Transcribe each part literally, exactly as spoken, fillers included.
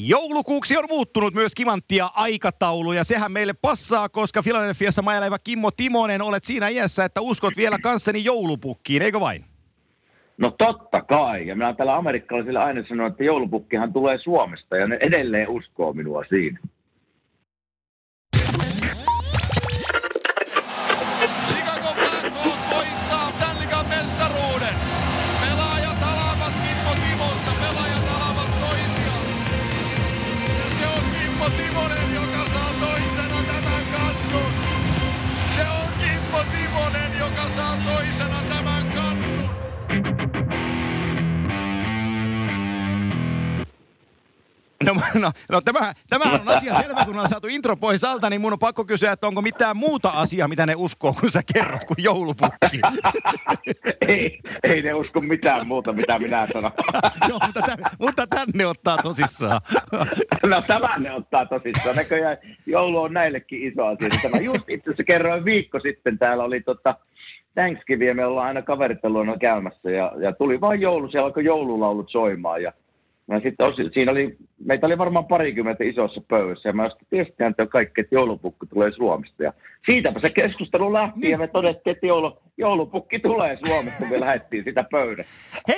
Joulukuuksi on muuttunut myös kimantti ja aikataulu, ja sehän meille passaa, koska Philadelphiassa majaileva Kimmo Timonen, olet siinä iässä, että uskot vielä kanssani joulupukkiin, eikö vain? No totta kai, ja minä olen täällä amerikkalaisilla aina sanonut, että joulupukkihan tulee Suomesta, ja ne edelleen uskoo minua siinä. No, no, no tämä, tämä on asia selvä, kun on saatu intro pois alta, niin mun on pakko kysyä, että onko mitään muuta asiaa, mitä ne uskoo, kun sä kerrot, kuin joulupukki. Ei, ei ne usko mitään muuta, mitä minä sanon. Joo, mutta, tämän, mutta tänne ottaa tosissaan. No tämä ne ottaa tosissaan. Näköjään joulu on näillekin iso asia. Tämä just itse asiassa kerroin viikko sitten, täällä oli tota Thanksgivingia, me ollaan aina kaveritten luona käymässä, ja, ja tuli vain joulu, siellä alkoi joululaulut soimaan, ja mä sitten osin, siinä oli, meitä oli varmaan parikymmentä isossa pöydässä, ja mä sitten tiestinhän että kaikki, että joulupukki tulee Suomesta. Ja siitäpä se keskustelu lähti, niin. Ja me todettiin, että joulu, joulupukki tulee Suomesta, kun me lähdettiin sitä pöydästä. Hei,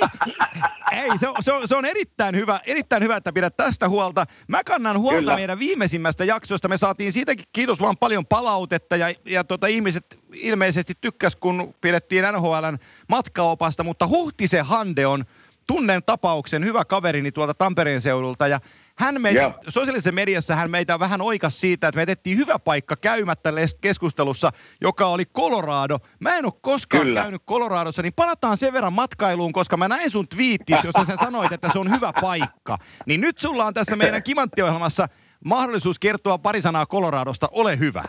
ei, se, on, se, on, se on erittäin hyvä, erittäin hyvä, että pidät tästä huolta. Mä kannan huolta Kyllä. meidän viimeisimmästä jaksosta. Me saatiin siitäkin, kiitos vaan, paljon palautetta, ja, ja tota, ihmiset ilmeisesti tykkäs, kun pidettiin N H L:n matkaopasta, mutta Huhtisen Hande on... Tunnen tapauksen, hyvä kaverini tuolta Tampereen seudulta, ja hän meitä, yeah. sosiaalisessa mediassa hän meitä vähän oikas siitä, että me etettiin hyvä paikka käymättä keskustelussa, joka oli Colorado. Mä en ole koskaan Kyllä. käynyt Coloradossa, niin palataan sen verran matkailuun, koska mä näin sun twiittis, jossa sä sanoit, että se on hyvä paikka. Niin nyt sulla on tässä meidän kimanttiohjelmassa mahdollisuus kertoa pari sanaa Coloradosta, ole hyvä.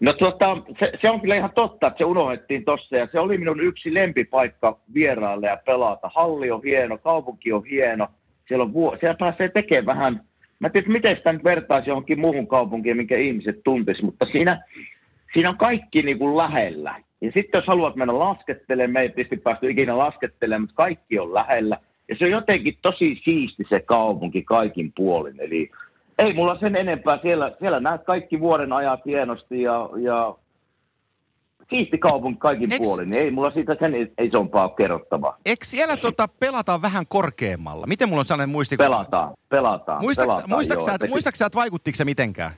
No tota, se, se on kyllä ihan totta, että se unohdettiin tossa, ja se oli minun yksi lempipaikka vieraille ja pelata. Halli on hieno, kaupunki on hieno, siellä, on vuo- siellä pääsee tekemään vähän, mä tiedän, miten sitä nyt vertaisi johonkin muuhun kaupunkiin, minkä ihmiset tuntis, mutta siinä, siinä on kaikki niin kuin lähellä. Ja sitten jos haluat mennä laskettelemaan, me ei pysty päästä ikinä laskettelemaan, mutta kaikki on lähellä. Ja se on jotenkin tosi siisti se kaupunki kaikin puolin, eli... Ei mulla sen enempää. Siellä, siellä näet kaikki vuoden ajat hienosti ja, ja siisti kaupunki kaikin Eks... puolin. Ei mulla siitä sen isompaa kerrottavaa. Eikö siellä tota pelata vähän korkeammalla? Miten mulla on sellainen muistikuva? Pelataan, pelataan. Muistatko sä, että vaikuttiko se mitenkään?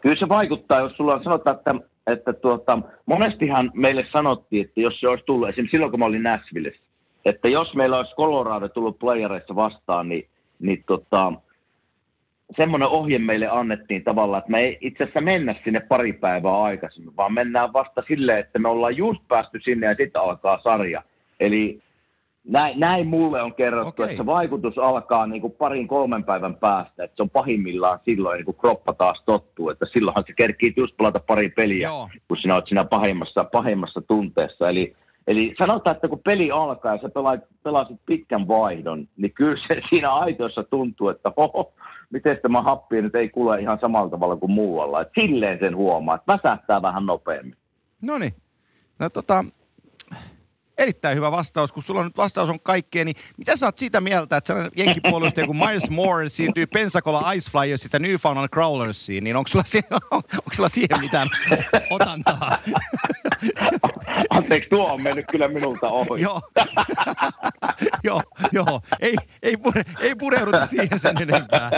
Kyllä se vaikuttaa, jos sulla on sanotaan, että, että tuota, monestihan meille sanottiin, että jos se olisi tullut, esimerkiksi silloin kun mä olin Nashvillessä, että jos meillä olisi Colorado tullut playereissa vastaan, niin, niin tota... Semmoinen ohje meille annettiin tavallaan, että me ei itse asiassa mennä sinne pari päivää aikaisemmin, vaan mennään vasta silleen, että me ollaan just päästy sinne ja sitten alkaa sarja. Eli näin, näin mulle on kerrottu, okay. että se vaikutus alkaa niin kuin parin kolmen päivän päästä, että se on pahimmillaan silloin, niin kuin kroppa taas tottuu, että silloinhan se kerkii just pelata pari peliä, Joo. kun sinä olet siinä pahimmassa, pahimmassa tunteessa. Eli, eli sanotaan, että kun peli alkaa ja sä pelasit pitkän vaihdon, niin kyllä se siinä aitoissa tuntuu, että hoho, miten tämä happi nyt ei kuule ihan samalla tavalla kuin muualla. Et silleen sen huomaa, että väsähtää vähän nopeammin. Noniin. No tota, erittäin hyvä vastaus, kun sulla on nyt vastaus on kaikkeen, niin mitä sä oot siitä mieltä, että sellainen jenkkipuolustaja kuin Miles Moore siirtyy Pensacola Ice Flyersista Newfoundland Crawlersiin, niin onko sulla, se, onko sulla siihen mitään otantaa? Anteeksi, tuo on mennyt kyllä minulta ohi. Joo, joo, joo. Ei, ei, pure, ei pureuduta siihen sen enempää.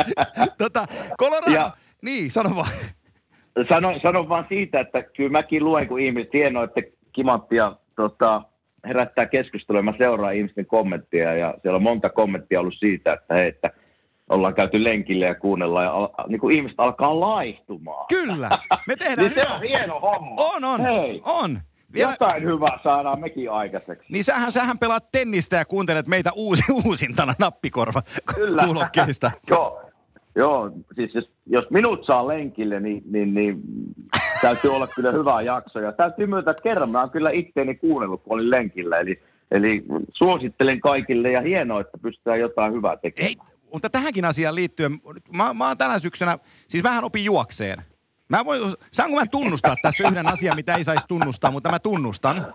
Tota, Colorado, ja, niin, sano vaan. Sano, sano vaan siitä, että kyllä mäkin luen, kun ihmiset hienoa, että kimanttia tota, herättää keskustelua. Mä seuraan ihmisten kommenttia, ja siellä on monta kommenttia ollut siitä, että hei, että ollaan käyty lenkille ja kuunnellaan, ja al- niin kuin ihmiset alkaa laihtumaan. Kyllä, me tehdään niin hyvää. Se on hieno homma. On, on, hei. on. Vielä... Jotain hyvää saadaan mekin aikaiseksi. Niin sähän, sähän pelaat tennistä ja kuuntelet meitä uusi, uusintana nappikorva kuulokkeista. Joo, joo, siis jos, jos minut saa lenkille, niin, niin, niin täytyy olla kyllä hyvää jaksoja. Täytyy myöntää, että kerran mä oon kyllä itteeni kuunnellut, kun olin lenkillä. Eli, eli suosittelen kaikille, ja hienoa, että pystytään jotain hyvää tekemään. Ei, mutta tähänkin asiaan liittyen, mä, mä oon tänä syksynä, siis vähän opin juokseen. Mä voin, saanko mä tunnustaa tässä yhden asian, mitä ei saisi tunnustaa, mutta mä tunnustan.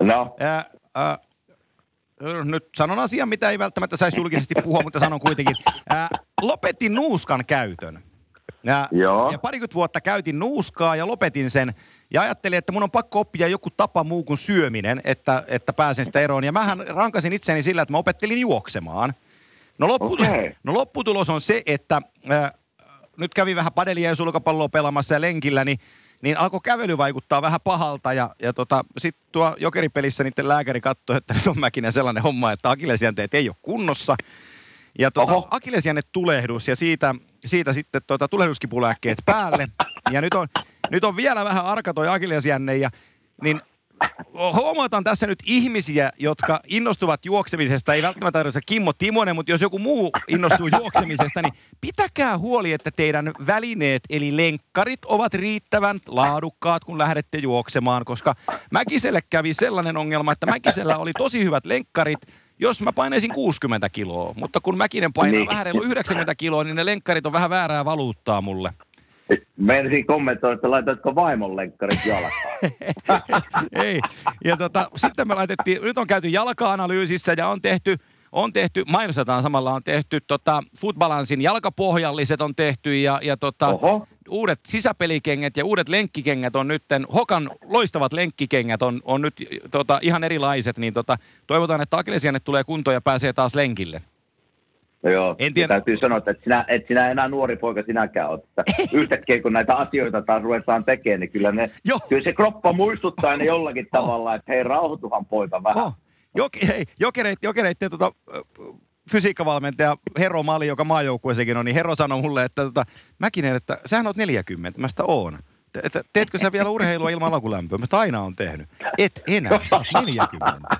No. Ää, ää, nyt sanon asian, mitä ei välttämättä saisi julkisesti puhua, mutta sanon kuitenkin. Ää, lopetin nuuskan käytön. Ja, ja parikymmentä vuotta käytin nuuskaa ja lopetin sen. Ja ajattelin, että mun on pakko oppia joku tapa muu kuin syöminen, että, että pääsen sitä eroon. Ja mähän rankasin itseni sillä, että mä opettelin juoksemaan. No lopputulos, okay. no lopputulos on se, että äh, nyt kävi vähän padelia ja sulkapalloa pelaamassa ja lenkillä, niin, niin alkoi kävely vaikuttaa vähän pahalta. Ja, ja tota, sitten tuo jokeripelissä niiden lääkäri katsoi, että nyt on Mäkinen sellainen homma, että akillesjänteet ei ole kunnossa. Ja tota, akillesjännet tulehdus ja siitä, siitä sitten tota, tulehduskipulääkkeet päälle. Ja nyt on, nyt on vielä vähän arka toi akillesjänne ja niin huomataan tässä nyt ihmisiä, jotka innostuvat juoksemisesta. Ei välttämättä tarvitse Kimmo Timonen, mutta jos joku muu innostuu juoksemisesta, niin pitäkää huoli, että teidän välineet eli lenkkarit ovat riittävän laadukkaat, kun lähdette juoksemaan. Koska Mäkiselle kävi sellainen ongelma, että Mäkisellä oli tosi hyvät lenkkarit, jos mä painaisin kuusikymmentä kiloa. Mutta kun Mäkinen painaa niin vähän reilu yhdeksänkymmentä kiloa, niin ne lenkkarit on vähän väärää valuuttaa mulle. Mä ensin kommentoin, että laitatko vaimon lenkkarit jalkaan. Ei. Ja tota, sitten me laitettiin, nyt on käyty jalka-analyysissä ja on tehty, on tehty mainostetaan samalla, on tehty tota, Footbalancen jalkapohjalliset on tehty ja, ja tota, uudet sisäpelikengät ja uudet lenkkikengät on nyt, Hokan loistavat lenkkikengät on, on nyt tota, ihan erilaiset, niin tota, toivotaan, että akillesjänne tulee kuntoon ja pääsee taas lenkille. Joo, täytyy sanoa, että et sinä, et sinä enää nuori poika sinäkään olet. Yhtäkkiä kun näitä asioita taas ruvetaan tekemään, niin kyllä, ne, kyllä se kroppa muistuttaa aina jollakin oh. tavalla, että hei, rauhoituhan poika vähän. Oh. Jok- hei, jokereit, jokereitten tota, fysiikkavalmentaja Hero Mali, joka maajoukkueessakin on, niin Hero sanoi mulle, että tota, Mäkinen, että sähän oot neljäkymmentä, mä sitä oon. Että teetkö sä vielä urheilua ilman alkulämpöä? Mä sitä aina on tehnyt. Et enää, sä oot neljäkymmentä.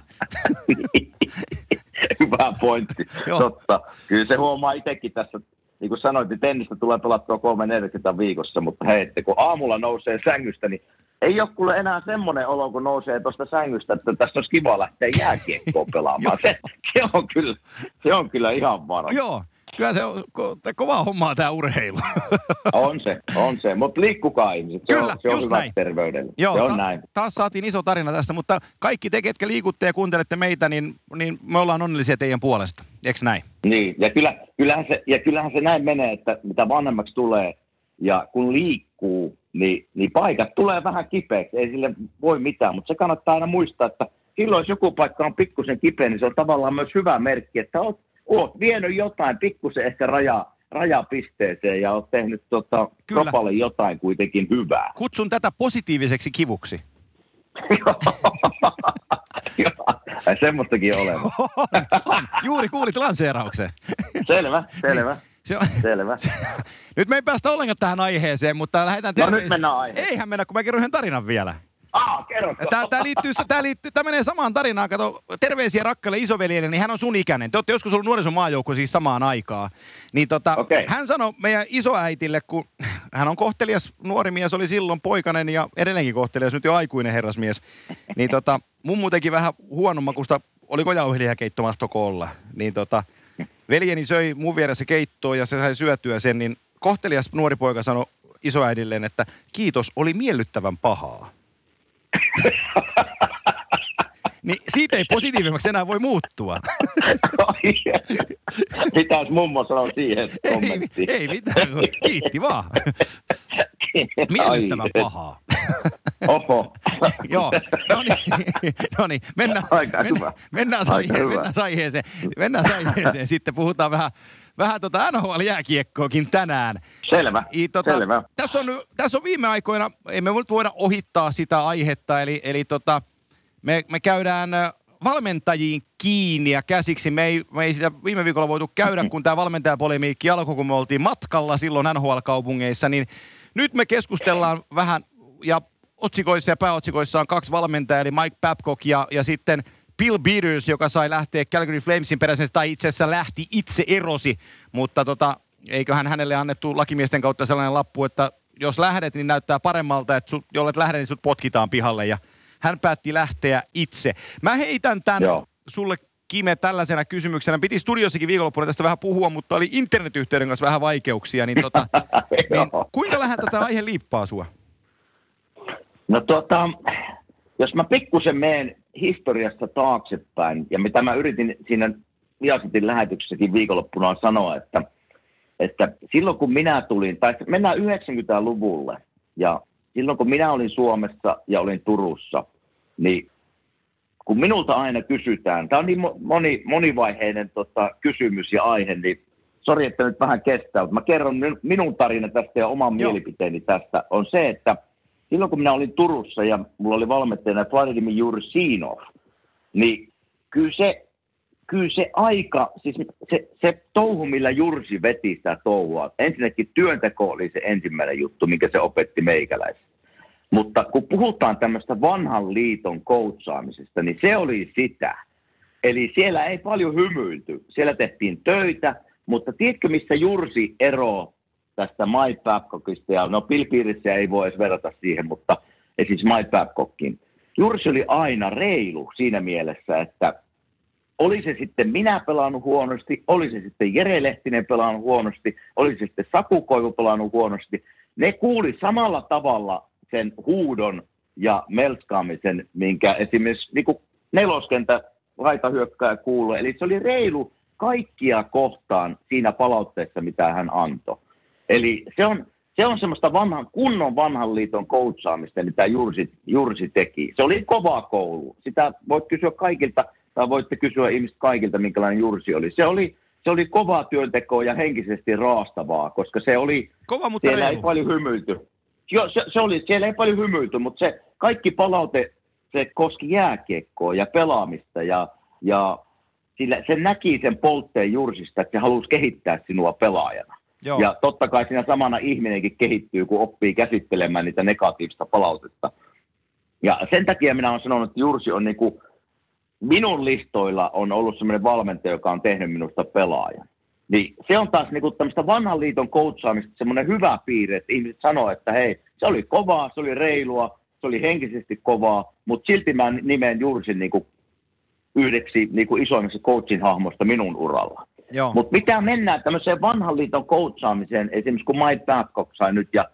Hyvä pointti. Joo. Totta. Kyllä se huomaa itsekin tässä. Niin kuin sanoit, niin tennistä tulee pelattua kolme neljäkymmentä viikossa, mutta hei, että kun aamulla nousee sängystä, niin ei ole kuule enää semmoinen olo, kun nousee tuosta sängystä, että tästä olisi kiva lähteä jääkiekkoon pelaamaan. se, se, on kyllä, se on kyllä ihan varma. Joo, kyllä se on ko- kovaa hommaa tämä urheilu. on se, on se. Mutta liikkukaa ihmiset. Se kyllä, on, se on hyvä näin. Terveydelle. Joo, se on ta- näin. Taas saatiin iso tarina tästä, mutta kaikki te, ketkä liikutte ja kuuntelette meitä, niin, niin me ollaan onnellisia teidän puolesta. Eikö näin? Niin, ja, kyllä, kyllähän se, ja kyllähän se näin menee, että mitä vanhemmaksi tulee ja kun liikkuu, niin, niin paikat tulee vähän kipeäksi. Ei sille voi mitään, mutta se kannattaa aina muistaa, että silloin jos joku paikka on pikkusen kipeä, niin se on tavallaan myös hyvä merkki, että olet Oot vienyt jotain pikkusen ehkä raja, rajapisteeseen ja oot tehnyt tota, kropalle jotain kuitenkin hyvää. Kutsun tätä positiiviseksi kivuksi. Joo, semmoistakin ole. Juuri kuulit lanseerauksen. Selvä, selvä. Se on... Selvä. Nyt me ei päästä ollenkaan tähän aiheeseen, mutta lähdetään terveisiin. No nyt mennään aiheeseen. Eihän mennä, kun mä kerron yhden tarinan vielä. Ah, tää, tää, liittyy, tää, liittyy, tää menee samaan tarinaan. Kato, terveisiä rakkaalle isoveljelle, niin hän on sun ikäinen. Te ootte joskus ollut nuorisomaajoukko siis samaan aikaan. Niin tota, okay. Hän sanoi meidän isoäitille, kun hän on kohtelias nuori mies, oli silloin poikainen ja edelleenkin kohtelias, nyt jo aikuinen herrasmies. Niin tota, mun muutenkin vähän huonommakusta, oliko jauhelihakeitto mahtoko olla. Niin tota, veljeni söi mun vieressä keittoa ja se sai syötyä sen, niin kohtelias nuori poika sanoi isoäidilleen, että kiitos, oli miellyttävän pahaa. Niin siitä ei positiivisemmaksi enää voi muuttua. Mitä jos mummo sanoo siihen kommenttiin? Ei, ei mitään, kiitti vaan. Miellyttävän pahaa. Oho. Joo, no niin, no niin. Mennään, mennään, mennään, aiheeseen, mennään aiheeseen, mennään aiheeseen, sitten puhutaan vähän. Vähän tota N H L-jääkiekkoakin tänään. Selvä, I, tota, selvä. Tässä on, tässä on viime aikoina, ei me voida ohittaa sitä aihetta, eli, eli tota, me, me käydään valmentajiin kiinni ja käsiksi. Me ei, me ei sitä viime viikolla voitu käydä, kun tämä valmentajapolemiikki alkoi, kun me oltiin matkalla silloin N H L-kaupungeissa, niin nyt me keskustellaan vähän, ja otsikoissa ja pääotsikoissa on kaksi valmentajaa, eli Mike Babcock ja, ja sitten Bill Peters, joka sai lähteä Calgary Flamesin perässä, tai itse asiassa lähti, itse erosi, mutta tota, eiköhän hänelle annettu lakimiesten kautta sellainen lappu, että jos lähdet, niin näyttää paremmalta, että sut, jollet lähde, niin sut potkitaan pihalle, ja hän päätti lähteä itse. Mä heitän tämän Joo. sulle, Kime, tällaisena kysymyksenä. Piti studiossakin viikonloppuna tästä vähän puhua, mutta oli internetyhteyden kanssa vähän vaikeuksia, niin, tota, niin kuinka lähden tätä aihe liippaa sua? No tota, jos mä pikkusen meen historiassa taaksepäin, ja mitä mä yritin siinä Viasetin lähetyksessäkin viikonloppuna sanoa, että, että silloin kun minä tulin, tai mennään yhdeksänkymmentäluvulle, ja silloin kun minä olin Suomessa ja olin Turussa, niin kun minulta aina kysytään, tämä on niin moni, monivaiheinen tota, kysymys ja aihe, niin sori, että nyt vähän kestää, mutta mä kerron minun tarina tästä ja oman Joo. mielipiteeni tästä, on se, että silloin kun minä olin Turussa ja mulla oli valmentajana Vladimir Jursinov, niin kyllä se, kyllä se aika, siis se, se touhu, millä Jursi veti sitä touhua, ensinnäkin työnteko oli se ensimmäinen juttu, minkä se opetti meikäläisen. Mutta kun puhutaan tämmöistä vanhan liiton koutsaamisesta, niin se oli sitä. Eli siellä ei paljon hymyilty, siellä tehtiin töitä, mutta tiedätkö missä Jursi eroo tästä Mike Babcockista, ja no Bill Petersiä ei voi edes verrata siihen, mutta siis Mike Babcockin. Jursi oli aina reilu siinä mielessä, että oli se sitten minä pelannut huonosti, oli se sitten Jere Lehtinen pelannut huonosti, oli se sitten Saku Koivu pelannut huonosti. Ne kuuli samalla tavalla sen huudon ja melskaamisen, minkä esimerkiksi niin kuin neloskentä laitahyökkääjä kuului. Eli se oli reilu kaikkia kohtaan siinä palautteessa, mitä hän antoi. Eli se on, se on semmoista vanhan, kunnon vanhan liiton koutsaamista, mitä Jursi, Jursi teki. Se oli kova koulu. Sitä voit kysyä kaikilta, tai voitte kysyä ihmiset kaikilta, minkälainen Jursi oli. Se oli, se oli kovaa työntekoa ja henkisesti raastavaa, koska se oli, kova, mutta siellä reilu. Ei paljon hymyilty. Joo, se, se oli, siellä ei paljon hymyilty, mutta se kaikki palaute, se koski jääkiekkoa ja pelaamista, ja, ja sillä, se näki sen poltteen Jursista, että se halusi kehittää sinua pelaajana. Joo. Ja totta kai siinä samana ihminenkin kehittyy, kun oppii käsittelemään niitä negatiivista palautetta. Ja sen takia minä olen sanonut, että Jursi on niin kuin, minun listoilla on ollut sellainen valmentaja, joka on tehnyt minusta pelaajan. Niin se on taas niin kuin tämmöistä vanhan liiton koutsaamista semmoinen hyvä piirre, että ihmiset sanoo, että hei, se oli kovaa, se oli reilua, se oli henkisesti kovaa, mutta silti mä nimeen Jursin niin kuin yhdeksi niin kuin isoimmista coachin hahmosta minun uralla. Mutta mitä mennään tämmöiseen vanhan liiton koutsaamiseen, esimerkiksi kun Mike Babcock sai nyt ja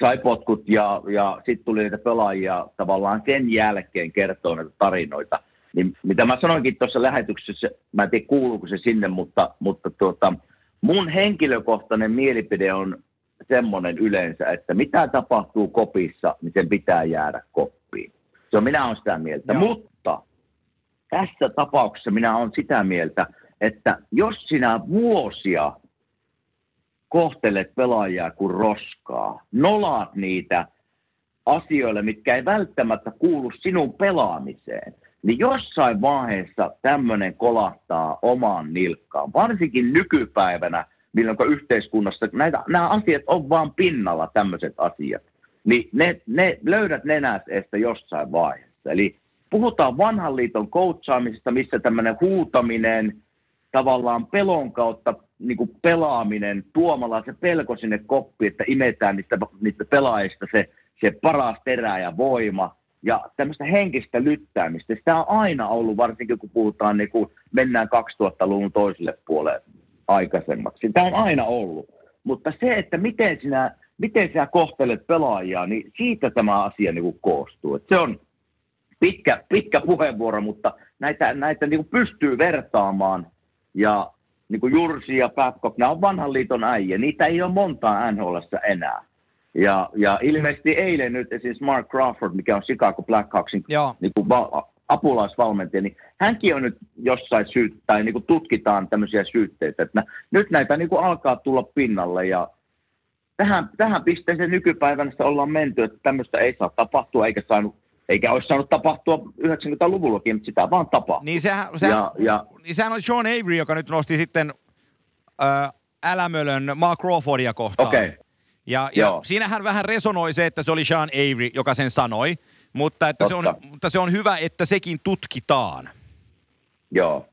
sai potkut ja, ja sitten tuli niitä pelaajia tavallaan sen jälkeen kertoo näitä tarinoita. Niin, mitä mä sanoinkin tuossa lähetyksessä, mä en tiedä kuuluuko se sinne, mutta, mutta tuota, mun henkilökohtainen mielipide on semmoinen yleensä, että mitä tapahtuu kopissa, niin sen pitää jäädä koppiin. Se on, minä olen sitä mieltä, Joo. mutta tässä tapauksessa minä olen sitä mieltä, että jos sinä vuosia kohtelet pelaajia kuin roskaa, nolaat niitä asioille, mitkä ei välttämättä kuulu sinun pelaamiseen, niin jossain vaiheessa tämmöinen kolahtaa omaan nilkkaan, varsinkin nykypäivänä, milloin yhteiskunnassa näitä, nämä asiat on vaan pinnalla, tämmöiset asiat, niin ne, ne löydät nenäsestä jossain vaiheessa. Eli puhutaan vanhan liiton koutsaamisesta, missä tämmöinen huutaminen, tavallaan pelon kautta niin kuin pelaaminen, tuomalla se pelko sinne koppiin, että imetään niistä, niistä pelaajista se, se paras terä ja voima, ja tämmöistä henkistä lyttäämistä, sitä on aina ollut, varsinkin kun puhutaan, niin kun mennään kaksituhattaluvun toiselle puolelle aikaisemmaksi. Tämä on aina ollut. Mutta se, että miten sinä, miten sinä kohtelet pelaajia, niin siitä tämä asia niin kuin koostuu. Et se on pitkä, pitkä puheenvuoro, mutta näitä, näitä niin kuin pystyy vertaamaan. Ja niin kuin Jursi ja Babcock, nämä on vanhan liiton äijä. Niitä ei ole montaa N H L:ssä enää. Ja, ja ilmeisesti eilen nyt esimerkiksi Mark Crawford, mikä on Chicago Blackhawksin niin kuin va- apulaisvalmentaja, niin hänkin on nyt jossain syyt, tai niin kuin tutkitaan tämmöisiä syytteitä. Että nä- nyt näitä niin kuin alkaa tulla pinnalle, ja tähän, tähän pisteeseen nykypäivänä ollaan menty, että tämmöistä ei saa tapahtua, eikä, saanut, eikä olisi saanut tapahtua yhdeksänkymmentäluvullakin, mutta sitä vaan tapahtuu. Niin sehän, sehän, ja, ja, niin sehän on Sean Avery, joka nyt nosti sitten äh, älämölön Mark Crawfordia kohtaan. Okei. Okay. Ja, ja siinähän vähän resonoi se, että se oli Sean Avery, joka sen sanoi, mutta, että se, on, mutta se on hyvä, että sekin tutkitaan. Joo,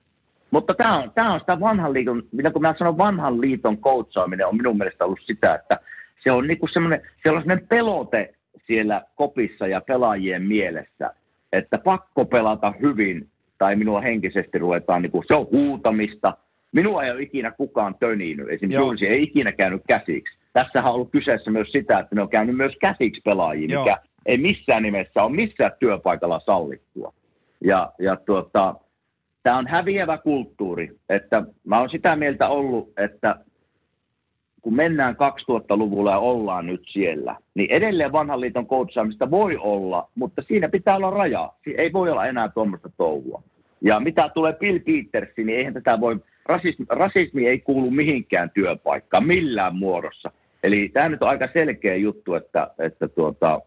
mutta tämä on, on sitä vanhan liiton, mitä kun mä sanon vanhan liiton koutsaaminen, on minun mielestä ollut sitä, että se on niinku semmoinen, siellä on semmoinen pelote siellä kopissa ja pelaajien mielessä, että pakko pelata hyvin tai minua henkisesti ruvetaan, niinku, se on huutamista. Minua ei ole ikinä kukaan töninyt, esimerkiksi Jursi ei ikinä käynyt käsiksi. Tässähän on ollut kyseessä myös sitä, että ne on käynyt myös käsiksi pelaajia, mikä Joo. ei missään nimessä ole missään työpaikalla sallittua. Ja, ja tuota, tämä on häviävä kulttuuri, että mä oon sitä mieltä ollut, että kun mennään kaksituhattaluvulla ja ollaan nyt siellä, niin edelleen vanhan liiton koutsaamista voi olla, mutta siinä pitää olla raja. Ei voi olla enää tuommoista touhua. Ja mitä tulee Bill Petersiin, niin eihän tätä voi, rasismi, rasismi ei kuulu mihinkään työpaikkaan, millään muodossa. Eli tämä nyt on aika selkeä juttu, että, että tuota,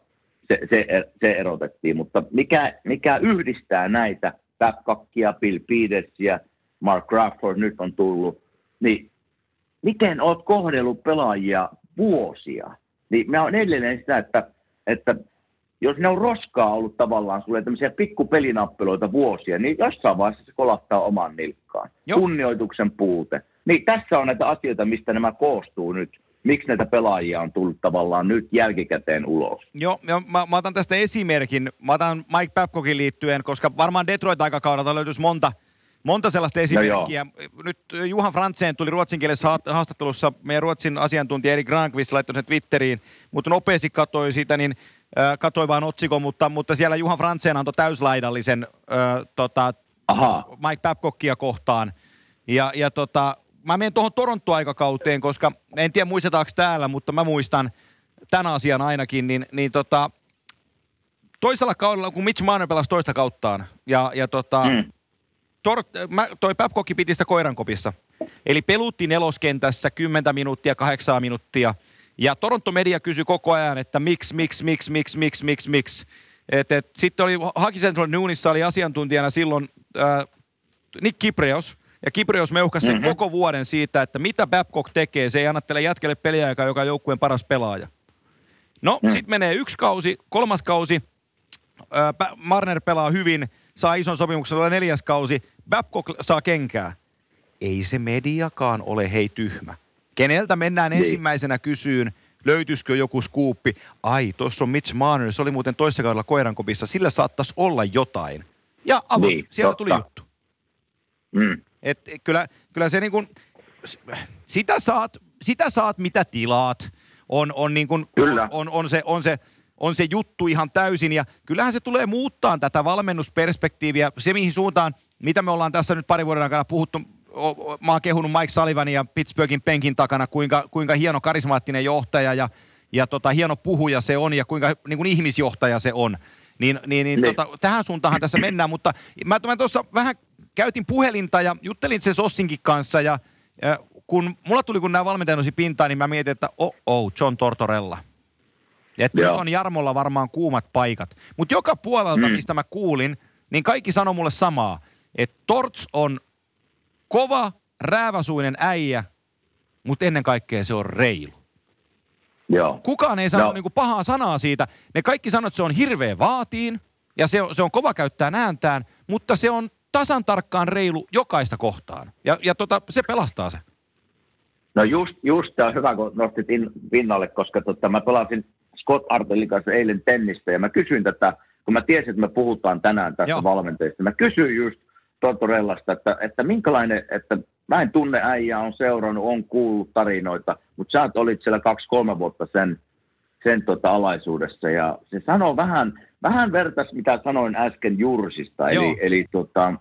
se, se, se erotettiin, mutta mikä, mikä yhdistää näitä, Babcockia, Bill Petersia, Mark Crawford nyt on tullut, niin miten olet kohdellut pelaajia vuosia? Niin mä oon edelleen sitä, että, että jos ne on roskaa ollut tavallaan sulle tämmöisiä pikkupelinappeloita vuosia, niin jossain vaiheessa se kolahtaa oman nilkkaan. Joo. Kunnioituksen puute. Niin tässä on näitä asioita, mistä nämä koostuu nyt. Miksi näitä pelaajia on tullut tavallaan nyt jälkikäteen ulos? Joo, jo, mä, mä otan tästä esimerkin. Mä otan Mike Babcockin liittyen, koska varmaan Detroit-aikakaudelta löytyisi monta, monta sellaista esimerkkiä. No nyt Johan Franzén tuli ruotsinkielisessä haastattelussa. Meidän Ruotsin asiantuntija Erik Granqvist laittoi sen Twitteriin, mutta nopeasti katsoi sitä, niin äh, katsoi vaan otsikon, mutta, mutta siellä Johan Franzén antoi täyslaidallisen äh, tota, Mike Babcockia kohtaan. Ja, ja tota... Mä menen tuohon Toronto-aikakauteen, koska en tiedä muistetaanko täällä, mutta mä muistan tämän asian ainakin, niin, niin tota, toisella kaudella, kun Mitch Marner pelasi toista kauttaan, ja, ja tota, mm. tor, mä, toi Babcock piti sitä koirankopissa. Eli pelutti neloskentässä kymmenen minuuttia, kahdeksan minuuttia, ja Toronto-media kysyi koko ajan, että miksi, miksi, miksi, miksi, miksi, miksi, miksi. Sitten oli Hockey Central Newsissa oli asiantuntijana silloin äh, Nick Kiprios, ja Kiprios meuhkasi mm-hmm. koko vuoden siitä, että mitä Babcock tekee. Se ei annattele jätkelle peliaikaa, joka on joukkueen paras pelaaja. No, mm-hmm. sitten menee yksi kausi, kolmas kausi. Marner pelaa hyvin, saa ison sopimuksen, tulee neljäs kausi. Babcock saa kenkää. Ei se mediakaan ole hei tyhmä. Keneltä mennään niin. ensimmäisenä kysyyn, löytyisikö joku skuuppi? Ai, tuossa on Mitch Marner, se oli muuten toisessa kaudella koirankopissa. Sillä saattaisi olla jotain. Ja avut, niin, sieltä totta. Tuli juttu. Mm. Et kyllä, kyllä se niin kuin, sitä saat, sitä saat mitä tilaat, on, on, niin kuin, on, on, se, on, se, on se juttu ihan täysin. Ja kyllähän se tulee muuttaa tätä valmennusperspektiiviä, se mihin suuntaan, mitä me ollaan tässä nyt pari vuoden aikana puhuttu. Mä oon kehunut Mike Sullivania ja Pittsburghin penkin takana, kuinka, kuinka hieno karismaattinen johtaja ja, ja tota, hieno puhuja se on ja kuinka niin kuin ihmisjohtaja se on. Niin, niin, niin, niin. Tota, tähän suuntaan tässä mennään, mutta mä, mä tuossa vähän käytin puhelinta ja juttelin se Sossinkin kanssa ja, ja kun mulla tuli kun nämä valmentajat nousi pintaan, niin mä mietin, että oh oh, John Tortorella. Että nyt on Jarmolla varmaan kuumat paikat. Mutta joka puolelta, mm. mistä mä kuulin, niin kaikki sanoi mulle samaa. Että Torts on kova, rääväsuinen äijä, mutta ennen kaikkea se on reilu. Joo. Kukaan ei sanonut niinku pahaa sanaa siitä. Ne kaikki sanoo, että se on hirveä vaatiin ja se on, se on kova käyttää ääntään, mutta se on tasan tarkkaan reilu jokaista kohtaan. Ja, ja tota, se pelastaa se. No just, just tämä on hyvä, kun nostit in, pinnalle, koska tota, mä pelasin Scott Hartnellin kanssa eilen tennistä, ja mä kysyin tätä, kun mä tiesin, että me puhutaan tänään tästä Joo. valmentajista. Mä kysyin just Tortorellasta, että, että minkälainen, että mä en tunne äijää, on seurannut, on kuullut tarinoita, mutta sä olit siellä kaksi, kolme vuotta sen, sen tota alaisuudessa, ja se sanoo vähän, vähän vertais, mitä sanoin äsken Jursista, Joo. eli, eli tota...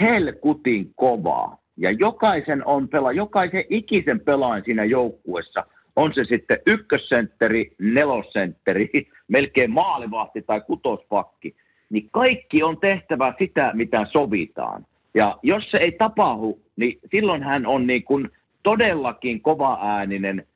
helkutin kovaa. Ja jokaisen on pela, jokaisen ikisen pelaan siinä joukkuessa. On se sitten ykkössentteri, nelosentteri, melkein maalivahti tai kutospakki. Niin kaikki on tehtävä sitä, mitä sovitaan. Ja jos se ei tapahdu, niin silloin hän on niin kuin todellakin kovaääninen,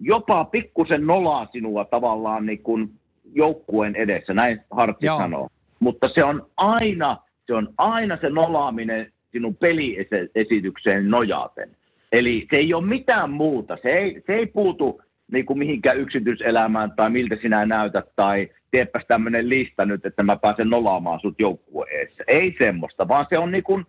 jopa pikkusen nolaa sinua tavallaan niin kuin joukkueen edessä, näin Hartti Joo. sanoo. Mutta se on aina... Se on aina se nolaaminen sinun peliesitykseen nojaten. Eli se ei ole mitään muuta. Se ei, se ei puutu niin kuin mihinkään yksityiselämään tai miltä sinä näytät tai teepäs tämmöinen lista nyt, että mä pääsen nolaamaan sut joukkueessa. Ei semmoista, vaan se on niin kuin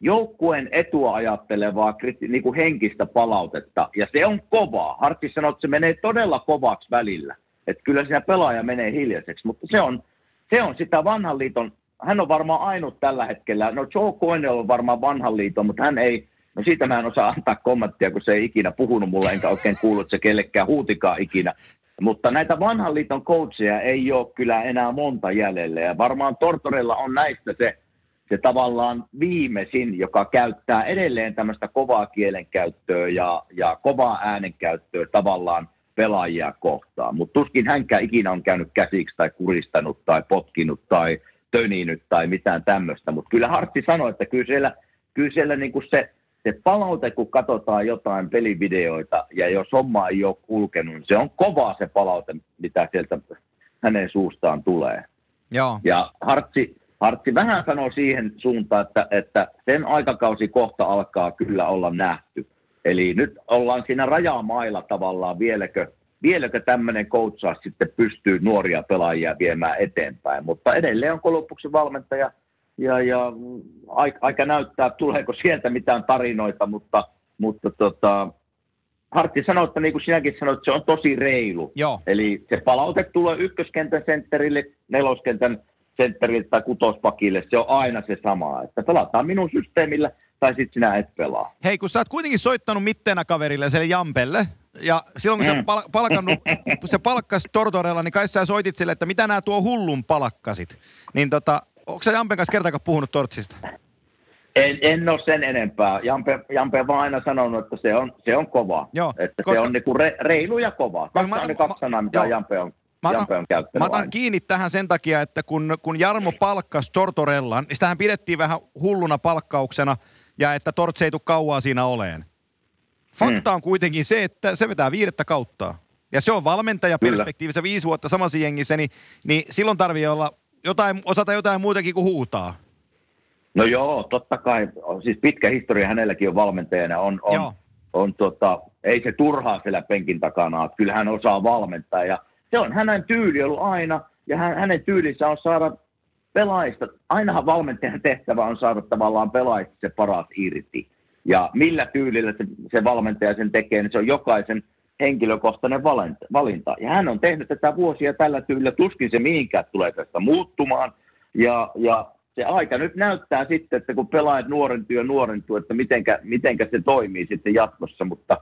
joukkueen etua ajattelevaa niin kuin henkistä palautetta. Ja se on kovaa. Hartti sanoo, että se menee todella kovaksi välillä. Että kyllä siinä pelaaja menee hiljaiseksi, mutta se on, se on sitä vanhan liiton. Hän on varmaan ainut tällä hetkellä. No Joe Coinell on varmaan vanhan liiton, mutta hän ei, no siitä mä en osaa antaa kommenttia, kun se ei ikinä puhunut mulle, enkä oikein kuullut, että se kellekään huutikaan ikinä. Mutta näitä vanhan liiton coacheja ei ole kyllä enää monta jäljellä. Ja varmaan Tortorella on näistä se, se tavallaan viimeisin, joka käyttää edelleen tämmöistä kovaa kielenkäyttöä ja, ja kovaa äänenkäyttöä tavallaan pelaajia kohtaan. Mutta tuskin hänkään ikinä on käynyt käsiksi tai kuristanut tai potkinut tai töninyt tai mitään tämmöistä. Mutta kyllä Hartti sanoi, että kyllä siellä, kyllä siellä niinku se... Se palaute, kun katsotaan jotain pelivideoita, ja jos homma ei ole kulkenut, niin se on kovaa se palaute, mitä sieltä hänen suustaan tulee. Joo. Ja Hartsi, Hartsi vähän sanoi siihen suuntaan, että, että sen aikakausi kohta alkaa kyllä olla nähty. Eli nyt ollaan siinä rajamailla tavallaan, vieläkö, vieläkö tämmöinen coachaus sitten pystyy nuoria pelaajia viemään eteenpäin. Mutta edelleen onko lopuksi valmentaja. Ja, ja aika näyttää, tuleeko sieltä mitään tarinoita, mutta, mutta tota, Hartti sanoi, että niin kuin sinäkin sanoit, se on tosi reilu. Joo. Eli se palaute tulee ykköskentän sentterille, neloskentän sentterille tai kutospakille, se on aina se sama, että pelataan minun systeemillä tai sitten sinä et pelaa. Hei, kun sä oot kuitenkin soittanut mitteenä kaverille, eli Jampelle, ja silloin kun sä mm. pal- palkannut, se palkkasi Tortorella, niin kai sä soitit sille, että mitä nämä tuo hullun palkkasit, niin tota... Onko sä Jampen kanssa kertaakaan puhunut Tortsista? En, en ole sen enempää. Jampe, Jampe on vaan aina sanonut, että se on, se on kova. Joo, että koska, se on niinku re, reilu ja kova. Tässä on ne kaksi sanaa, mitä Jampe on, Jampe on käyttänyt. Mä otan aina kiinni tähän sen takia, että kun, kun Jarmo palkkasi Tortorellan, niin sitähän pidettiin vähän hulluna palkkauksena ja että Torts ei tule kauaa siinä oleen. Fakta hmm. on kuitenkin se, että se vetää viidettä kauttaa. Ja se on valmentajaperspektiivissä viisi vuotta samassa jengissä, niin, niin silloin tarvii olla... Jotain, osata jotain muutakin kuin huutaa. No joo, totta kai. Siis pitkä historia hänelläkin on valmentajana. On, on, on, tota, ei se turhaa siellä penkin takana. Kyllä hän osaa valmentaa. Ja se on hänen tyyli ollut aina. Ja hän, hänen tyylissä on saada pelaajista. Ainahan valmentajan tehtävä on saada tavallaan pelaajista se paras irti. Ja millä tyylillä se, se valmentaja sen tekee, niin se on jokaisen henkilökohtainen valinta. Ja hän on tehnyt tätä vuosia tällä tyylillä, tuskin se mihinkään tulee tästä muuttumaan. Ja, ja se aika nyt näyttää sitten, että kun pelaajat nuorentuu ja nuorentuu, että mitenkä, mitenkä se toimii sitten jatkossa. Mutta,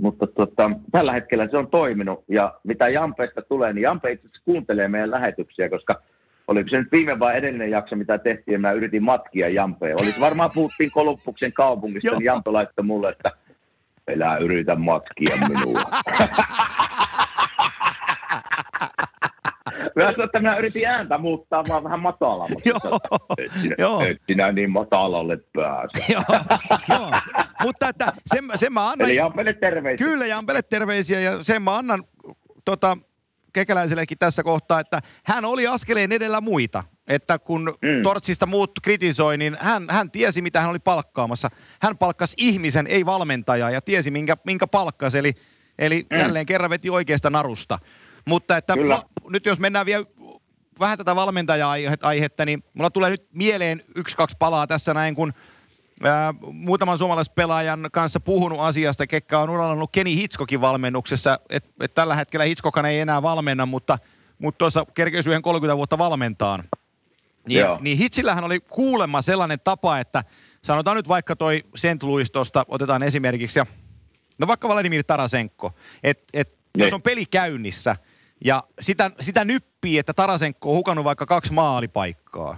mutta tota, tällä hetkellä se on toiminut. Ja mitä Jampeista tulee, niin Jampe itse asiassa kuuntelee meidän lähetyksiä, koska oliko se nyt viime vai edellinen jakso, mitä tehtiin, ja mä yritin matkia Jampea. Olisi varmaan puhuttiin Kolumbuksen kaupungista, niin Jampe laittoi mulle, että elää yritä matkia minua. Mä sanoin, että minä yritin ääntä muuttaa vaan vähän matalammaksi. Joo. Et sinä niin matalalle pääse. Joo. Joo. Mutta että sen, sen mä annan... Eli Jampele terveisiä. Kyllä, Jampele terveisiä ja sen mä annan tota, kekäläisellekin tässä kohtaa, että hän oli askeleen edellä muita. Että kun mm. Tortsista muut kritisoi, niin hän, hän tiesi, mitä hän oli palkkaamassa. Hän palkkasi ihmisen, ei valmentajaa, ja tiesi, minkä, minkä palkkasi. Eli, eli mm. jälleen kerran veti oikeasta narusta. Mutta että mulla, nyt jos mennään vielä vähän tätä valmentaja-aihetta, niin mulla tulee nyt mieleen yksi-kaksi palaa tässä näin, kun ää, muutaman suomalaispelaajan kanssa puhunut asiasta, ketkä on urallannut Kenny Hitchcockin valmennuksessa. Et, et tällä hetkellä Hitchcockhan ei enää valmenna, mutta, mutta tuossa kerkeisi yhden kolmekymmentä vuotta valmentaan. Niin, niin Hitchillähän oli kuulemma sellainen tapa, että sanotaan nyt vaikka toi Saint Louis tuosta, otetaan esimerkiksi, ja, no vaikka Vladimir Tarasenko, että et, jos on peli käynnissä, ja sitä, sitä nyppii, että Tarasenko on hukannut vaikka kaksi maalipaikkaa,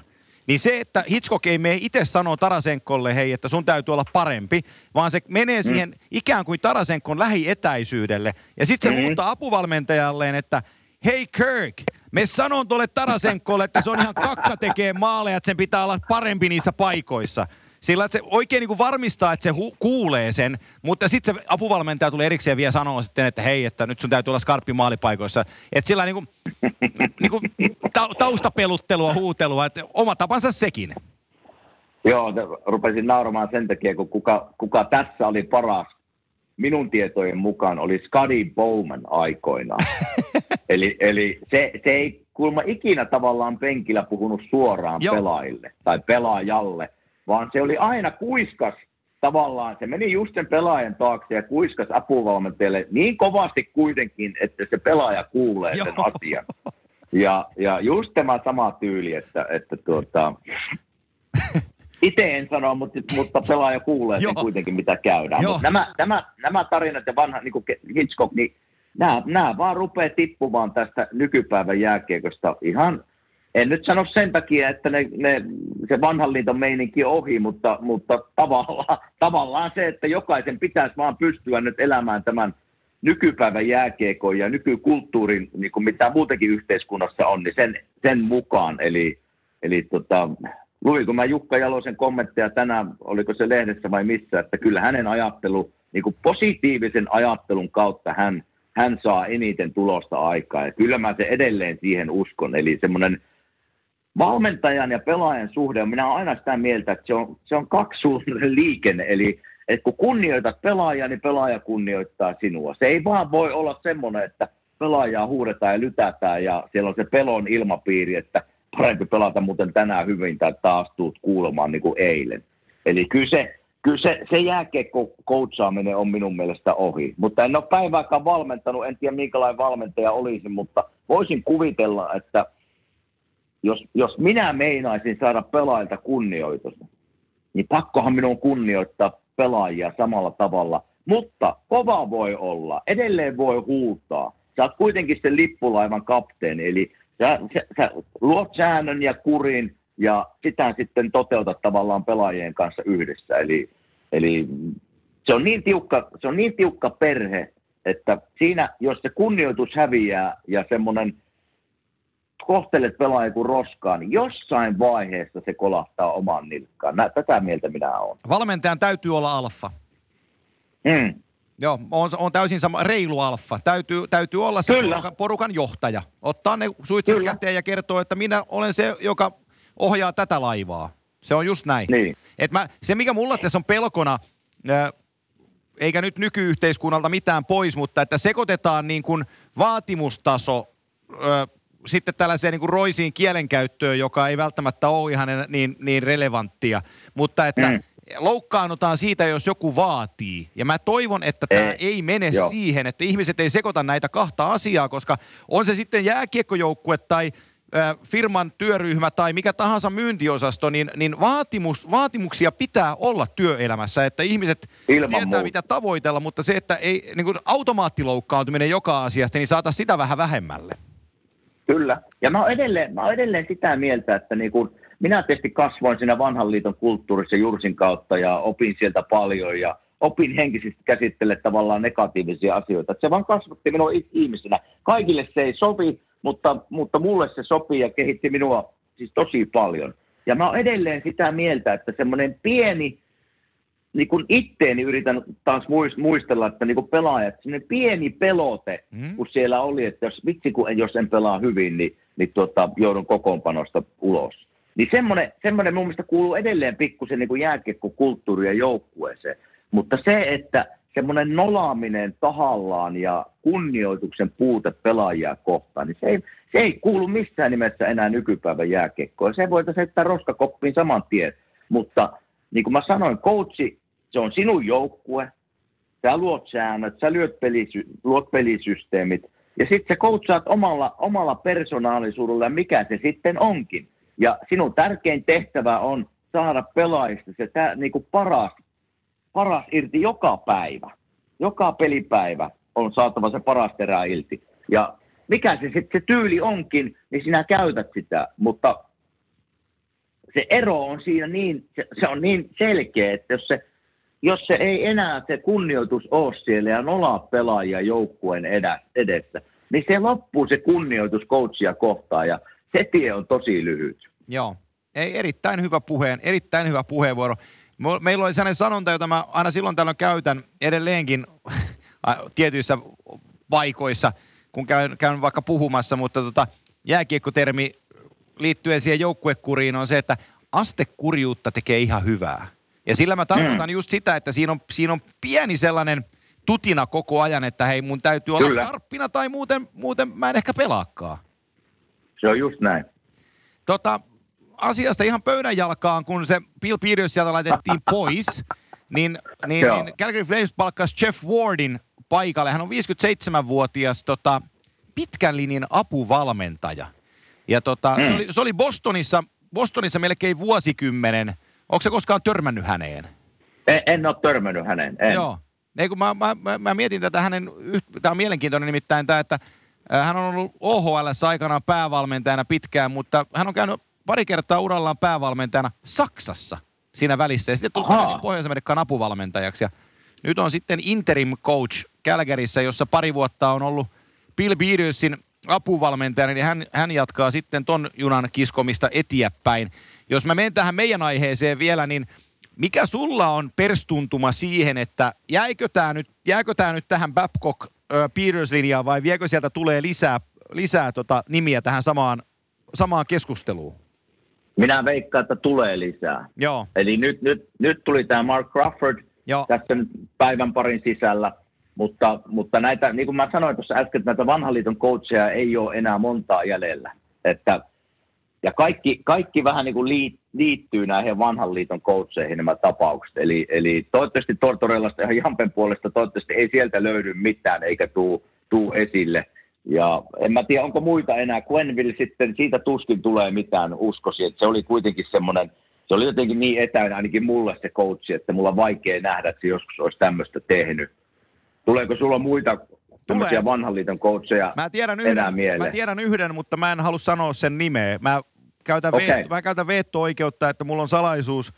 niin se, että Hitchcock ei mene itse sanoo Tarasenkolle, hei, että sun täytyy olla parempi, vaan se menee siihen mm. ikään kuin Tarasenkon lähietäisyydelle, ja sitten se mm. muuttaa apuvalmentajalleen, että hei Kirk, me sanon tuolle Tarasenkolle, että se on ihan kakka tekee maaleja, että sen pitää olla parempi niissä paikoissa. Sillä että se oikein niin kuin varmistaa, että se hu- kuulee sen, mutta sitten se apuvalmentaja tulee erikseen ja vielä sanoo sitten, että hei, että nyt sun täytyy olla skarppi maalipaikoissa. Että sillä niin kuin, niin kuin ta- taustapeluttelua, huutelua, että oma tapansa sekin. Joo, rupesin nauramaan sen takia, kun kuka, kuka tässä oli paras. Minun tietojen mukaan oli Scotty Bowman aikoinaan. Eli, eli se, se ei kuulemma ikinä tavallaan penkillä puhunut suoraan Joo. pelaajille tai pelaajalle, vaan se oli aina kuiskas tavallaan. Se meni just sen pelaajan taakse ja kuiskas apuvalmentajalle niin kovasti kuitenkin, että se pelaaja kuulee Joo. sen asian. Ja, ja just tämä sama tyyli, että, että tuota... Itse en sano, mutta, mutta pelaaja kuulee sen kuitenkin, mitä käydään. Nämä, nämä, nämä tarinat ja vanha niin Hitchcock, niin nämä, nämä vaan rupeaa tippumaan tästä nykypäivän jääkiekosta ihan, en nyt sano sen takia, että ne, ne, se vanhan liiton meininki on ohi, mutta, mutta tavallaan, tavallaan se, että jokaisen pitäisi vaan pystyä nyt elämään tämän nykypäivän jääkiekon ja nykykulttuurin, niin kuin mitä muutenkin yhteiskunnassa on, niin sen, sen mukaan. Eli, eli tota, luinko mä Jukka Jalosen kommentteja tänään, oliko se lehdessä vai missä, että kyllä hänen ajattelu, niin kuin positiivisen ajattelun kautta hän, hän saa eniten tulosta aikaa. Ja kyllä mä sen edelleen siihen uskon. Eli semmoinen valmentajan ja pelaajan suhde, minä olen aina sitä mieltä, että se on, se on kaksisuuntainen liikenne, eli että kun kunnioitat pelaajaa, niin pelaaja kunnioittaa sinua. Se ei vaan voi olla semmoinen, että pelaajaa huudetaan ja lytätään ja siellä on se pelon ilmapiiri, että parempi pelata muuten tänään hyvin tai taas tuut kuulemaan niin kuin eilen. Eli kyllä se, kyllä se, se jääkiekko-koutsaaminen on minun mielestä ohi. Mutta en ole päivääkään valmentanut, en tiedä minkälainen valmentaja olisi, mutta voisin kuvitella, että jos, jos minä meinaisin saada pelaajilta kunnioitusta, niin pakkohan minun kunnioittaa pelaajia samalla tavalla, mutta kova voi olla, edelleen voi huutaa. Sä oot kuitenkin sen lippulaivan kapteeni, eli sä, sä, sä luot säännön ja kurin, ja sitä sitten toteutat tavallaan pelaajien kanssa yhdessä. Eli, eli se on niin tiukka, se on niin tiukka perhe, että siinä, jos se kunnioitus häviää ja semmoinen kohtelet pelaajia kuin roskaa, niin jossain vaiheessa se kolahtaa omaan nilkkaan. Nä, tätä mieltä minä olen. Valmentajan täytyy olla alfa. Mm. Joo, on, on täysin sama, reilu alfa. Täytyy, täytyy olla se porukan, porukan johtaja. Ottaa ne suitset Kyllä. käteen ja kertoo, että minä olen se, joka ohjaa tätä laivaa. Se on just näin. Niin. Et mä, se, mikä mulla tässä on pelkona, äh, eikä nyt nykyyhteiskunnalta mitään pois, mutta että sekoitetaan niin kuin vaatimustaso äh, sitten tällaiseen niin kuin roisiin kielenkäyttöön, joka ei välttämättä ole ihan niin, niin relevanttia, mutta että mm. loukkaannutaan siitä, jos joku vaatii. Ja mä toivon, että ei. tämä ei mene Joo. siihen, että ihmiset ei sekoita näitä kahta asiaa, koska on se sitten jääkiekkojoukkue tai äh, firman työryhmä tai mikä tahansa myyntiosasto, niin, niin vaatimus, vaatimuksia pitää olla työelämässä, että ihmiset Ilman tietää, muuta. mitä tavoitella, mutta se, että ei niin kuin automaattiloukkaantuminen joka asiasta, niin saataisiin sitä vähän vähemmälle. Kyllä. Ja mä oon edelleen, mä oon edelleen sitä mieltä, että niin kun minä tietysti kasvoin siinä vanhan liiton kulttuurissa Jursin kautta ja opin sieltä paljon ja opin henkisesti käsittele tavallaan negatiivisia asioita. Et se vaan kasvatti minua ihmisenä. Kaikille se ei sovi, mutta, mutta mulle se sopii ja kehitti minua siis tosi paljon. Ja mä oon edelleen sitä mieltä, että semmoinen pieni, niin kun itteeni yritän taas muistella, että niin kun pelaajat, semmoinen pieni pelote, mm. kun siellä oli, että jos, vitsi, kun en, jos en pelaa hyvin, niin, niin tuota, joudun kokoonpanosta ulos. Niin semmoinen, semmoinen mun mielestä kuuluu edelleen pikkusen niin jääkiekkokulttuuri ja joukkueeseen. Mutta se, että semmoinen nolaaminen tahallaan ja kunnioituksen puute pelaajia kohtaan, niin se ei, se ei kuulu missään nimessä enää nykypäivän jääkiekkoon. Se voitaisiin heittää roskakoppiin saman tien, mutta niin kuin mä sanoin, coachi, se on sinun joukkue, sä luot säännöt, sä lyöt pelisy- luot pelisysteemit, ja sitten sä coachaat omalla, omalla persoonallisuudella, mikä se sitten onkin. Ja sinun tärkein tehtävä on saada pelaajista se tää, niinku paras, paras irti joka päivä. Joka pelipäivä on saatava se paras terää irti. Ja mikä se sitten se tyyli onkin, niin sinä käytät sitä, mutta se ero on siinä niin, se, se on niin selkeä, että jos se, jos se ei enää se kunnioitus ole siellä ja nolaa pelaajia joukkueen edessä, niin se loppuu se kunnioitus coachia kohtaan ja se tie on tosi lyhyt. Joo, ei, erittäin hyvä puheen, erittäin hyvä puheenvuoro. Meillä oli sellainen sanonta, jota mä aina silloin tällöin käytän edelleenkin tietyissä paikoissa, kun käyn, käyn vaikka puhumassa, mutta tota, jääkiekkotermi liittyen siihen joukkuekuriin on se, että astekurjuutta tekee ihan hyvää. Ja sillä mä tarkoitan mm. just sitä, että siinä on, siinä on pieni sellainen tutina koko ajan, että hei, mun täytyy Kyllä. olla skarppina tai muuten, muuten mä en ehkä pelaakaan. Se on just näin. Tota, asiasta ihan pöydän jalkaan, kun se Bill Peters sieltä laitettiin pois, niin, niin, niin Calgary Flames palkkasi Jeff Wardin paikalle. Hän on viisikymmentäseitsemänvuotias tota, pitkän linjan apuvalmentaja. Ja tota, mm. se, oli, se oli Bostonissa, Bostonissa melkein vuosikymmenen. Onko se koskaan törmännyt häneen? En, en ole törmännyt häneen. En. Joo. Ei, kun mä, mä, mä, mä mietin tätä hänen, tämä on mielenkiintoinen nimittäin tämä, että hän on ollut O H L:ssä aikanaan päävalmentajana pitkään, mutta hän on käynyt pari kertaa urallaan päävalmentajana Saksassa siinä välissä. Ja sitten tullut takaisin Pohjois-Amerikkaan apuvalmentajaksi. Ja nyt on sitten interim coach Calgaryssä, jossa pari vuotta on ollut Bill Petersin apuvalmentajana. Niin hän, hän jatkaa sitten ton junan kiskomista eteenpäin. Jos mä menen tähän meidän aiheeseen vielä, niin mikä sulla on perstuntuma siihen, että jäikö tämä nyt, jäikö tämä nyt tähän Babcock Peters-linjaan vai viekö sieltä tulee lisää, lisää tota nimiä tähän samaan, samaan keskusteluun? Minä veikkaan, että tulee lisää. Joo. Eli nyt, nyt, nyt tuli tämä Mark Crawford tässä nyt päivän parin sisällä, mutta, mutta näitä, niin kuin mä sanoin tuossa äsken, näitä vanhan liiton coacheja ei ole enää montaa jäljellä. Että, ja kaikki, kaikki vähän niin kuin liittyy. liittyy näihin vanhan liiton coacheihin nämä tapaukset. Eli, eli toivottavasti Tortorellasta ja Jampen puolesta toivottavasti ei sieltä löydy mitään eikä tuu, tuu esille. Ja en mä tiedä, onko muita enää. Quenville sitten, siitä tuskin tulee mitään, uskoisin. Että se oli kuitenkin semmoinen, se oli jotenkin niin etäinen ainakin mulle se coachi, että mulla on vaikea nähdä, että se joskus olisi tämmöistä tehnyt. Tuleeko sulla muita tämmöisiä vanhan liiton coacheja enää mieleen? Mä tiedän yhden, mutta mä en halua sanoa sen nimeä. Mä Käytän okay. veet, mä käytän veto-oikeutta, että mulla on salaisuus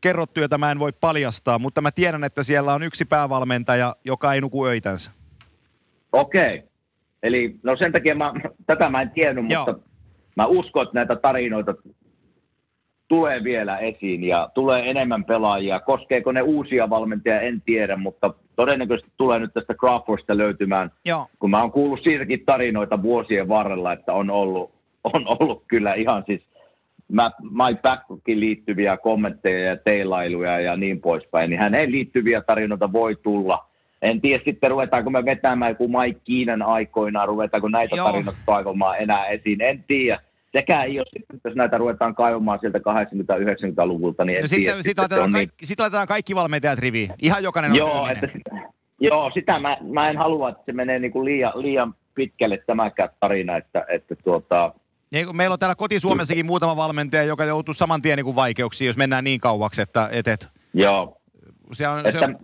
kerrottu, jota mä en voi paljastaa, mutta mä tiedän, että siellä on yksi päävalmentaja, joka ei nuku öitänsä. Okei. Okay. Eli no sen takia mä, tätä mä en tiennyt, Joo. mutta mä uskon, että näitä tarinoita tulee vielä esiin ja tulee enemmän pelaajia. Koskeeko ne uusia valmentajia, en tiedä, mutta todennäköisesti tulee nyt tästä Crawfordista löytymään, Joo. kun mä oon kuullut siitäkin tarinoita vuosien varrella, että on ollut On ollut kyllä ihan siis Mike Backcockin liittyviä kommentteja ja teilailuja ja niin poispäin. Niin häneen liittyviä tarinoita voi tulla. En tiedä sitten, ruvetaanko me vetämään joku Mike Kiinan aikoinaan, ruvetaanko näitä Joo. tarinoita kaivamaan enää esiin. En tiedä. Sekään ei ole sitten, jos näitä ruvetaan kaivamaan sieltä kahdeksankymmentä-yhdeksänkymmentäluvulta, niin en no tiedä. Sitten, sitten laitetaan, niin... kaikki, sit laitetaan kaikki valmentajat riviin. Ihan jokainen Joo, on että, Joo, sitä mä, mä en halua, että se menee niinku liian, liian pitkälle tämäkään tarina, että, että tuota... Meillä on täällä koti-Suomessakin muutama valmentaja, joka joutuu saman tien niin kuin vaikeuksiin, jos mennään niin kauaksi, että... Et, et. Joo. Se on, se on...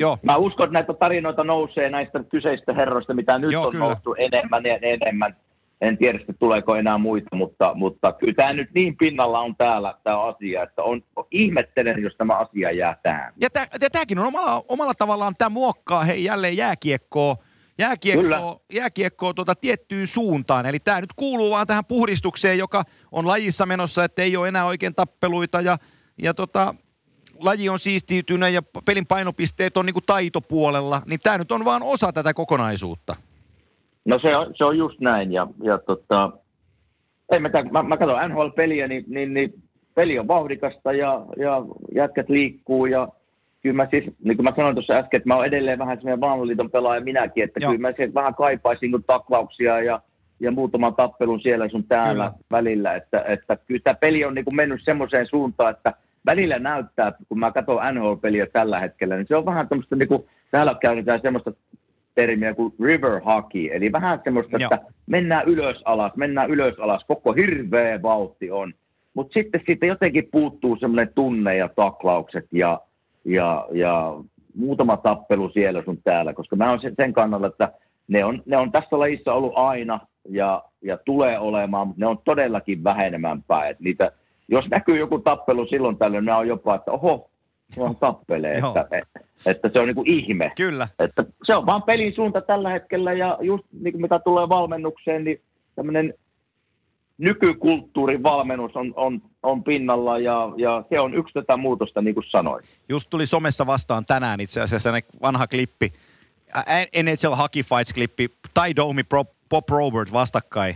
Joo. Mä uskon, että näitä tarinoita nousee näistä kyseistä herroista, mitä nyt Joo, on kyllä. noussut enemmän ja enemmän. En tiedä, että tuleeko enää muita, mutta, mutta kyllä tämä nyt niin pinnalla on täällä tämä asia, että on, ihmettelen, jos tämä asia jää tähän. Ja, tä, ja tämäkin on omalla, omalla tavallaan, tämä muokkaa hei, jälleen jääkiekkoa. Jääkiekkoa, jääkiekkoa tuota tiettyyn suuntaan. Eli tämä nyt kuuluu vaan tähän puhdistukseen, joka on lajissa menossa, että ei ole enää oikein tappeluita. Ja, ja tota, laji on siistiytynyt ja pelin painopisteet on niinku taitopuolella. Niin tämä nyt on vaan osa tätä kokonaisuutta. No se on, se on just näin. Ja, ja tota, ei mä, mä, mä katson N H L-peliä, niin, niin, niin peli on vauhdikasta ja, ja jätkät liikkuu ja... Kyllä mä siis, niin kuin mä sanoin tuossa äsken, että mä oon edelleen vähän semmoinen vanhanliiton pelaaja minäkin, että Joo. kyllä mä siis vähän kaipaisin kun taklauksia ja, ja muutaman tappelun siellä sun täällä kyllä. välillä, että, että kyllä tämä peli on niin kuin mennyt semmoiseen suuntaan, että välillä näyttää, kun mä katson N H L-peliä tällä hetkellä, niin se on vähän tämmöistä, niin kuin täällä käytetään semmoista termiä kuin river hockey, eli vähän semmoista, Joo. että mennään ylös alas, mennään ylös alas, koko hirveä vauhti on, mutta sitten siitä jotenkin puuttuu semmoinen tunne ja taklaukset ja Ja, ja muutama tappelu siellä sun täällä, koska mä oon sen, sen kannalla, että ne on, ne on tässä lajissa ollut aina ja, ja tulee olemaan, mutta ne on todellakin vähenemään päin. Niitä, jos näkyy joku tappelu silloin tällöin, ne on jopa, että oho, on tappelee, että, että, että se on niin kuin ihme. Kyllä. Että se on vaan pelin suunta tällä hetkellä ja just niin kuin mitä tulee valmennukseen, niin tämmöinen nykykulttuurin valmennus on, on, on pinnalla ja, ja se on yksi tätä muutosta, niin kuin sanoin. Just tuli somessa vastaan tänään itse asiassa vanha klippi, N H L Hockey Fights-klippi, Ty Domi, Bob Robert vastakkain.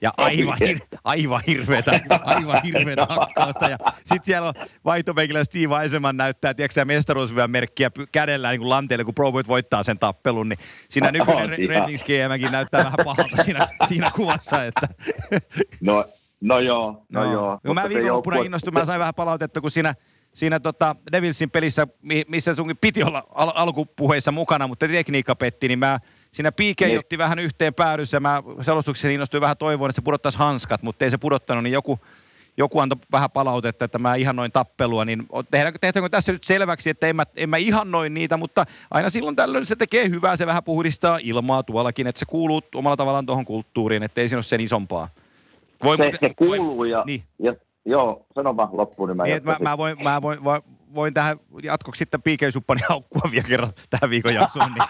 Ja aivan, hir, aivan hirveetä, aivan hirveetä hakkausta. Sitten siellä on vaihtopenkillä Steve Eisenman näyttää, tiedätkö mestaruusvyön merkkiä kädellään niin kuin lanteelle, kun Probert voittaa sen tappelun. Niin siinä nykyinen Redings G M:kin näyttää vähän pahalta siinä, siinä kuvassa. Että. No, no joo, no, no joo. Kun mä viikonloppuna joku... innostuin, mä sain vähän palautetta, kun siinä, siinä tota Devilsin pelissä, missä sunkin piti olla al- alkupuheissa mukana, mutta tekniikka petti, niin mä... Siinä P K niin. otti vähän yhteen päädyssä ja mä selostuksessa innostuin vähän toivoon, että se pudottaisi hanskat, mutta ei se pudottanut, niin joku, joku antoi vähän palautetta, että mä ihannoin tappelua, niin tehdäänkö, tehdäänkö tässä nyt selväksi, että en mä, en mä ihannoin niitä, mutta aina silloin tällöin se tekee hyvää, se vähän puhdistaa ilmaa tuollakin, että se kuuluu omalla tavallaan tuohon kulttuuriin, ettei siinä ole sen isompaa. Voi se, muuten, se kuuluu voi, ja, niin. ja joo, sanonpa loppuun, niin mä niin, mä, mä voin, mä voin, voin, voin tähän jatkoksi sitten piikeisuppani haukkua vielä kerran tähän viikon jaksoon. Niin.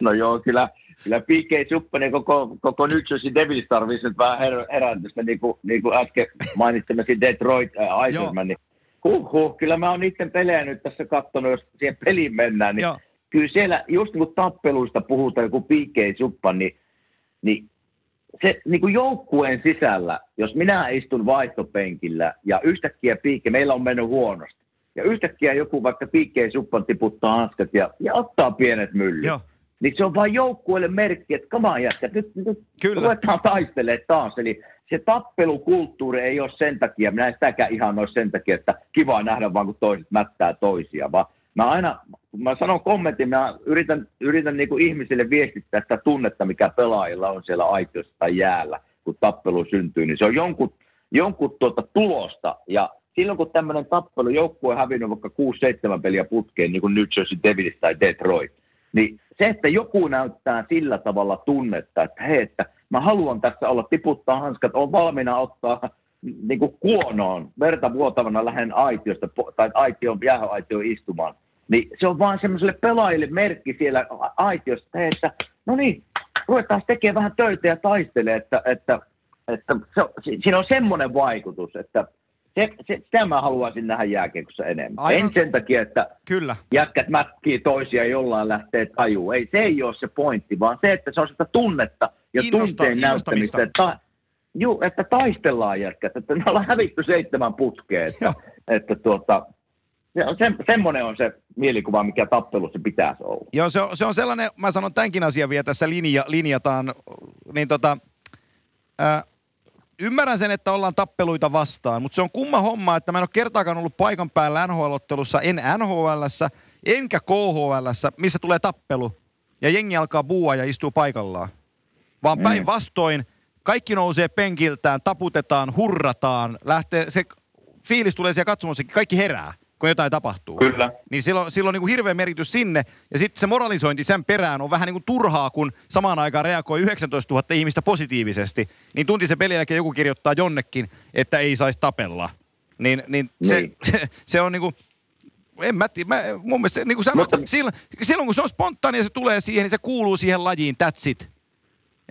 No joo, kyllä. Kyllä P K-Suppanen koko, koko New Jersey Devils tarvitsisi nyt vähän her- herätystä, niin kuin, niin kuin äsken mainitsemasi Detroit äh, Iceman. Niin. Huhhuh, kyllä mä oon niiden pelejä nyt tässä katsonut, jos siihen peliin mennään. Niin kyllä siellä, just niin kuin tappeluista puhutaan, joku P K-Suppan, niin, niin se niin kuin joukkueen sisällä, jos minä istun vaihtopenkillä ja yhtäkkiä P K, meillä on mennyt huonosti, ja yhtäkkiä joku vaikka P K-Suppan tiputtaa hanskat ja, ja ottaa pienet myllyt. Joo. Niin se on vaan joukkueelle merkki, että come on jätkät, nyt, nyt ruvetaan taistelemaan taas. Eli se tappelukulttuuri ei ole sen takia, minä en sitäkään ihan ole sen takia, että kivaa nähdä vaan kun toiset mättää toisia. Vaan mä aina, kun mä sanon kommentin, mä yritän, yritän niin kuin ihmisille viestittää sitä tunnetta, mikä pelaajilla on siellä aitiossa tai jäällä, kun tappelu syntyy. Niin se on jonkun, jonkun tuota tulosta. Ja silloin kun tämmöinen tappelu, joukkue on hävinnyt vaikka kuusi seitsemän peliä putkeen, niin kuin New Jersey Devils tai Detroit, niin se, että joku näyttää sillä tavalla tunnetta, että hei, että mä haluan tässä olla, tiputtaa hanskat, on valmiina ottaa niin kuin kuonoon, verta vuotavana lähden aitiosta tai aition, jäähöaitioon istumaan. Niin se on vaan semmoiselle pelaajille merkki siellä aitiosta, että hei, että no niin, ruvetaan tekemään vähän töitä ja taistelee, että, että, että se, siinä on semmoinen vaikutus, että Se, se, sitä mä haluaisin nähdä jääkiekossa enemmän. Aivan. En sen takia, että kyllä jätkät mätkii toisia jollain lähtee tajuun. Ei, se ei ole se pointti, vaan se, että se on sitä tunnetta ja Innosta, tunteen näyttämistä. Että, juu, että taistellaan jätkät, että me ollaan hävitty seitsemän putkeen. Että, että tuota, se on, se, semmoinen on se mielikuva, mikä tappelussa pitäisi olla. Joo, se on, se on sellainen, mä sanon tämänkin asian vielä tässä linja, linjataan, niin tota... Ää, Ymmärrän sen, että ollaan tappeluita vastaan, mutta se on kumma homma, että mä en ole kertaakaan ollut paikan päällä N H L-ottelussa, en N H L:ssä, enkä K H L:ssä, missä tulee tappelu ja jengi alkaa buua ja istuu paikallaan. Vaan päinvastoin, kaikki nousee penkiltään, taputetaan, hurrataan, lähtee, se fiilis tulee siellä katsomossakin, kaikki herää, kun jotain tapahtuu. Kyllä. Niin silloin, silloin on niin kuin hirveä merkitys sinne, ja sitten se moralisointi sen perään on vähän niin kuin turhaa, kun samaan aikaan reagoi yhdeksäntoistatuhatta ihmistä positiivisesti, niin tunti se pelin jälkeen joku kirjoittaa jonnekin, että ei saisi tapella. Niin, niin, niin. Se, se, se on niin kuin, en mä, mä mun mielestä, niin kuin sanoit, Mutta... silloin, silloin kun se on spontaania, se tulee siihen, niin se kuuluu siihen lajiin, that's it.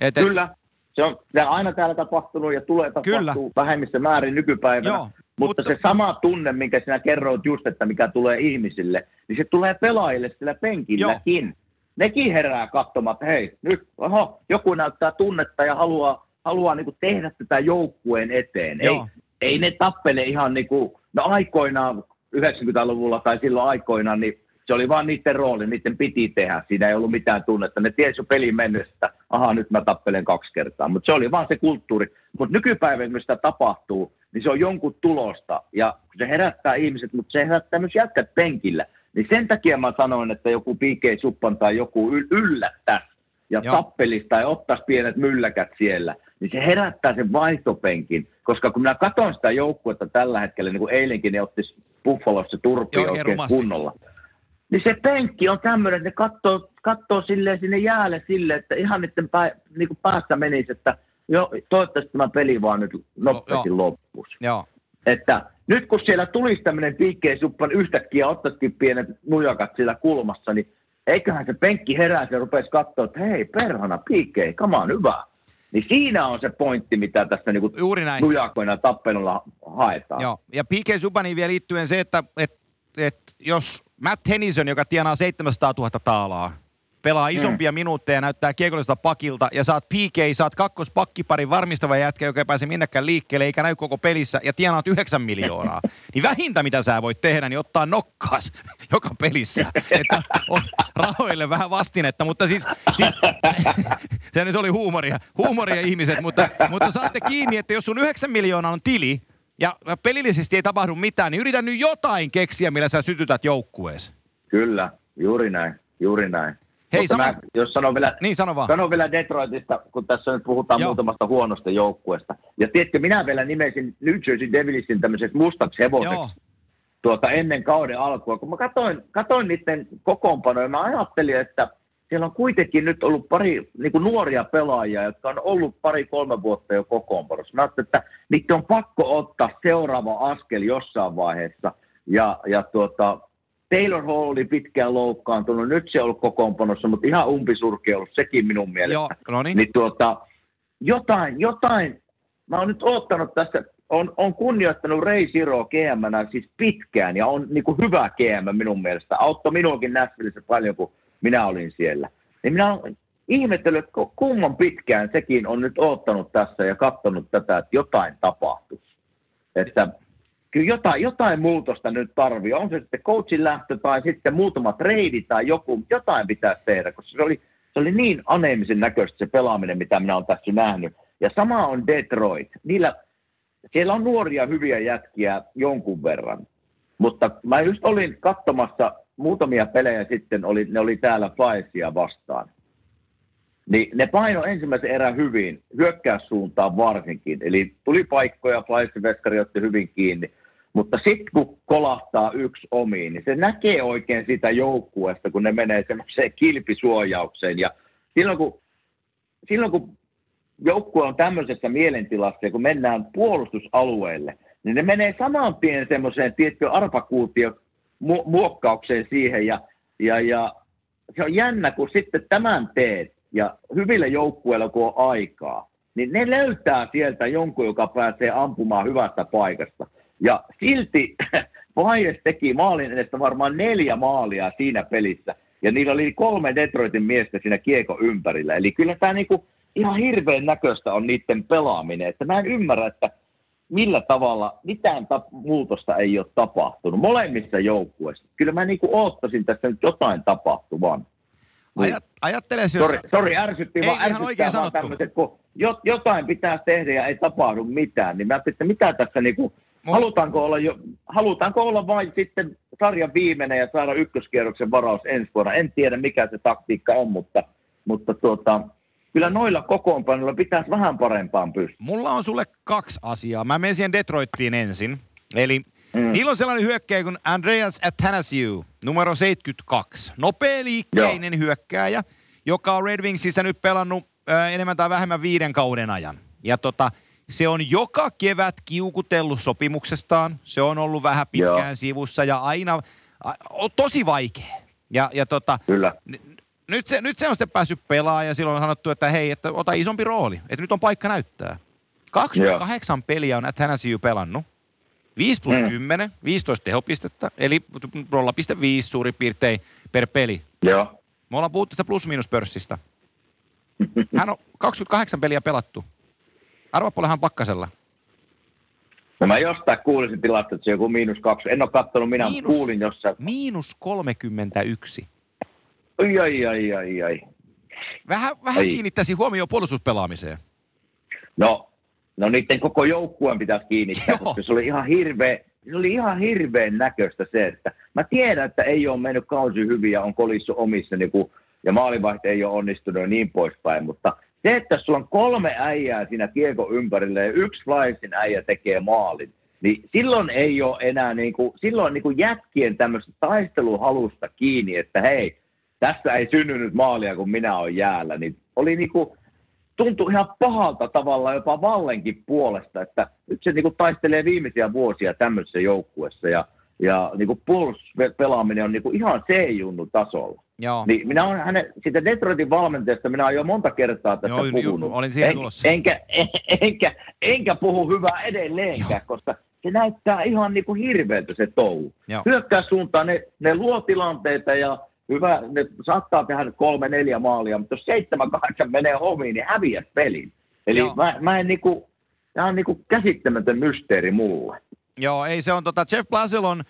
Et, et... Kyllä, se on aina täällä tapahtunut ja tulee tapahtuu vähemmissä määrin nykypäivänä. Joo. Mutta, Mutta se sama tunne, minkä sinä kerroit just, että mikä tulee ihmisille, niin se tulee pelaajille sillä penkilläkin. Joo. Nekin herää katsomaan, että hei, nyt oho, joku näyttää tunnetta ja haluaa, haluaa niin kuin tehdä tätä joukkueen eteen. Ei, ei ne tappele ihan niin kuin, no aikoinaan yhdeksänkymmentäluvulla tai silloin aikoinaan, niin se oli vaan niiden rooli, niiden piti tehdä. Siinä ei ollut mitään tunnetta. Ne tiesi jo pelin mennessä, aha, nyt mä tappelen kaksi kertaa. Mutta se oli vaan se kulttuuri. Mutta nykypäivänä, kun sitä tapahtuu, niin se on jonkun tulosta. Ja se herättää ihmiset, mutta se herättää myös jätkät penkillä. Niin sen takia mä sanoin, että joku P K-Suppan tai joku yllättäisi ja Joo. tappelisi tai ottaisi pienet mylläkät siellä. Niin se herättää sen vaihtopenkin. Koska kun minä katson sitä joukkuetta tällä hetkellä, niin kuin eilenkin ne ottisi Buffalossa turpia Joo, oikein kunnolla. Niin se penkki on tämmöinen, että ne kattoo, kattoo silleen sinne jäälle silleen, että ihan niiden pää, niin päässä menisi, että jo, toivottavasti tämä peli vaan nyt nopeasti loppuisi. Että nyt kun siellä tulisi tämmöinen P K-Suppan yhtäkkiä ottaisikin pienet nujakat siellä kulmassa, niin eiköhän se penkki heräisi ja rupesi katsoa, että hei perhana P K, come on, hyvä. Niin siinä on se pointti, mitä tässä niinku nujakoina tappelulla haetaan. Joo, ja P K-Suppaniin vielä liittyen se, että... Et... että jos Matt Hennison, joka tienaa seitsemänsataatuhatta taalaa, pelaa isompia mm. minuutteja, näyttää kiekolliselta pakilta, ja saat P K, saat kakkospakkiparin varmistava jätkä, joka ei pääse minnekään liikkeelle, eikä näy koko pelissä, ja tienaat yhdeksän miljoonaa, niin vähintä, mitä sä voit tehdä, niin ottaa nokkaas joka pelissä, että on rahoille vähän vastinetta, mutta siis, siis se nyt oli huumoria, huumoria ihmiset, mutta, mutta saatte kiinni, että jos sun yhdeksän miljoonaa on tili, ja pelillisesti ei tapahdu mitään, niin yritän nyt jotain keksiä, millä sä sytytät joukkueesi. Kyllä, juuri näin, juuri näin. Hei, sama... mä, jos sanon vielä, niin, sano vaan. Sanon vielä Detroitista, kun tässä nyt puhutaan Joo. muutamasta huonosta joukkueesta. Ja tiedätkö, minä vielä nimesin New Jersey Devilsin tämmöiseksi mustaksi hevoseksi tuota, ennen kauden alkua. Kun mä katsoin, katsoin niiden kokoonpanoja, mä ajattelin, että siellä on kuitenkin nyt ollut pari niin kuin nuoria pelaajia, jotka on ollut pari-kolme vuotta jo kokoonpanossa. Mä ajattelin, että niiden on pakko ottaa seuraava askel jossain vaiheessa. Ja, ja tuota... Taylor Hall oli pitkään loukkaantunut, nyt se on ollut kokoonpanossa, mutta ihan umpisurkea ollut sekin minun mielestä. Joo, no niin. Niin tuota, jotain, jotain, mä oon nyt oottanut tässä, on, on kunnioittanut Ray Siroa G M:nä siis pitkään, ja on niin kuin hyvä G M minun mielestä. Auttoi minuakin Nashvillessä paljon, kun minä olin siellä. Niin minä oon ihmetellyt, kumman pitkään sekin on nyt oottanut tässä ja katsonut tätä, että jotain tapahtuisi. Että... Kyllä jotain, jotain muutosta nyt tarvii. On se sitten coachin lähtö tai sitten muutama treidi tai joku, jotain pitää tehdä, koska se oli, se oli niin aneemisen näköistä se pelaaminen, mitä minä olen tässä nähnyt. Ja sama on Detroit. Niillä, siellä on nuoria hyviä jätkiä jonkun verran, mutta mä just olin katsomassa muutamia pelejä sitten, oli, ne oli täällä Flyersia vastaan. Niin ne paino ensimmäisen erän hyvin, hyökkäyssuuntaan varsinkin. Eli tuli paikkoja, Flyersin veskari otti hyvin kiinni. Mutta sitten kun kolahtaa yksi omiin, niin se näkee oikein sitä joukkueesta, kun ne menee semmoiseen kilpisuojaukseen. Ja silloin kun, silloin kun joukkue on tämmöisessä mielentilassa ja kun mennään puolustusalueelle, niin ne menee saman tien semmoiseen tiettyyn arpakuution muokkaukseen siihen. Ja, ja, ja se on jännä, kun sitten tämän teet. Ja hyvillä joukkueilla, kun on aikaa, niin ne löytää sieltä jonkun, joka pääsee ampumaan hyvästä paikasta. Ja silti Flyers teki maalin edestä varmaan neljä maalia siinä pelissä. Ja niillä oli kolme Detroitin miestä siinä kiekon ympärillä. Eli kyllä tämä niinku ihan hirveän näköistä on niiden pelaaminen. Että mä en ymmärrä, että millä tavalla mitään tap- muutosta ei ole tapahtunut molemmissa joukkueissa. Kyllä mä niinku oottaisin tässä nyt jotain tapahtuvan. Ajat, ajatteles, jos... Sori, sori ärsytti, vaan ärsyttää vaan tämmöiset, kun jotain pitää tehdä ja ei tapahdu mitään, niin mä ajattelin, että mitä tässä niinku, Mul... halutaanko, olla jo, halutaanko olla vain sitten sarjan viimeinen ja saada ykköskierroksen varaus ensi vuonna. En tiedä, mikä se taktiikka on, mutta, mutta tuota, kyllä noilla kokoonpanoilla pitäisi vähän parempaan pystyä. Mulla on sulle kaksi asiaa. Mä menen siihen Detroittiin ensin. Eli... Mm. Niillä on sellainen hyökkäjä kuin Andreas Athanasiou, numero seitsemänkymmentäkaksi. Nopea liikkeinen Joo. hyökkääjä, joka on Red Wingsissä nyt pelannut äh, enemmän tai vähemmän viiden kauden ajan. Ja tota, se on joka kevät kiukutellut sopimuksestaan. Se on ollut vähän pitkään Joo. sivussa ja aina a, on tosi vaikea. Ja, ja tota, n, nyt, se, nyt se on sitten päässyt pelaamaan ja silloin on sanottu, että hei, että ota isompi rooli. Että nyt on paikka näyttää. kaksikymmentäkahdeksan Joo. peliä on Athanasiou pelannut. viisi plus kymmenen, viisitoista tehopistettä, eli nolla pilkku viisi suurin piirtein per peli. Joo. Me ollaan puhuttu sitä plus-miinuspörssistä. Hän on kaksikymmentäkahdeksan peliä pelattu. Arvapuolehan on pakkasella. No mä jostain kuulisin tilasta, että se joku miinus kaksi. En ole katsonut, minä miinus, kuulin jossain. Miinus kolmekymmentäyksi. Ai, ai, ai, ai, ai. Vähän, vähän kiinnittäisin huomioon puolustuspelaamiseen. No. No niiden koko joukkueen pitäisi kiinnittää, Joo. koska se oli ihan hirveä, se oli ihan hirveän näköistä se, että mä tiedän, että ei ole mennyt kausi hyvin ja on kolissut omissa niin kuin, ja maalivahti ei ole onnistunut ja niin poispäin, mutta se, että sulla on kolme äijää siinä kiekon ympärillä ja yksi Flyersin äijä tekee maalin, niin silloin ei ole enää niin kuin, silloin niin kuin jätkien tämmöistä taisteluhalusta kiinni, että hei, tässä ei synnynyt maalia, kun minä olen jäällä, niin oli niin kuin, tuntuu ihan pahalta tavalla jopa Vallenkin puolesta, että nyt se niinku taistelee viimeisiä vuosia tämmöisessä joukkueessa ja, ja niinku puolustuspelaaminen on niinku ihan C-junnun tasolla. Joo. Niin minä olen hänen, siitä Detroitin valmentajasta minä olen jo monta kertaa tästä Joo, puhunut. Ju, olin en, enkä, en, enkä, enkä puhu hyvää edelleenkään, Joo. koska se näyttää ihan niinku hirveältä se touhu. Hyökkää suuntaan, ne, ne luo tilanteita ja hyvä, ne saattaa tehdä kolme, neljä maalia, mutta jos seitsemän, kahdeksan menee omiin, niin häviät pelin. Eli mä, mä en niinku, tää on niinku käsittämätön mysteeri mulle. Joo, ei se on tota, Jeff Blashill on,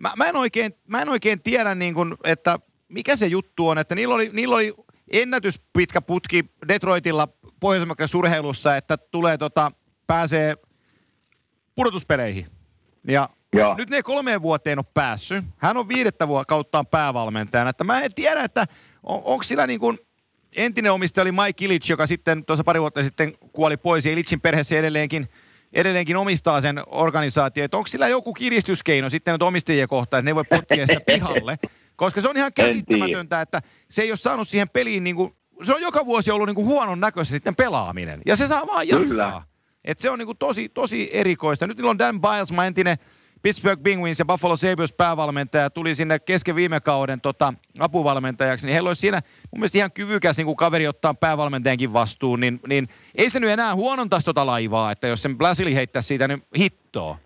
mä, mä, en oikein, mä en oikein tiedä niinku, että mikä se juttu on, että niillä oli, niillä oli ennätyspitkä putki Detroitilla pohjois-amerikkalaisessa urheilussa, että tulee tota, pääsee pudotuspeleihin. Ja Joo. Nyt ne kolmeen vuoteen on päässyt. Hän on viidettä vuotta kauttaan päävalmentajana. Että mä en tiedä, että on, onko sillä niin kuin entinen omistaja oli Mike Ilitsch, joka sitten tuossa pari vuotta sitten kuoli pois. Ja Ilitschin perheessä edelleenkin, edelleenkin omistaa sen organisaatio. Että onko sillä joku kiristyskeino sitten omistajien kohtaan, että ne voi potkia sitä pihalle. Koska se on ihan käsittämätöntä, että se ei ole saanut siihen peliin niin kuin, se on joka vuosi ollut niin kuin huonon näköistä sitten pelaaminen. Ja se saa vaan jatkaa. Kyllä. Et se on niin kuin tosi, tosi erikoista. Nyt niillä on Dan Bilesma, entinen Pittsburgh Penguins ja Buffalo Sabres päävalmentaja, tuli sinne kesken viime kauden tota, apuvalmentajaksi, niin heillä olisi siinä mun mielestä ihan kyvykäs, niin kun kaveri ottaa päävalmentajankin vastuun, niin, niin ei se nyt enää huonontaisi tota laivaa, että jos sen Blashill heittäisi siitä nyt niin hittoa.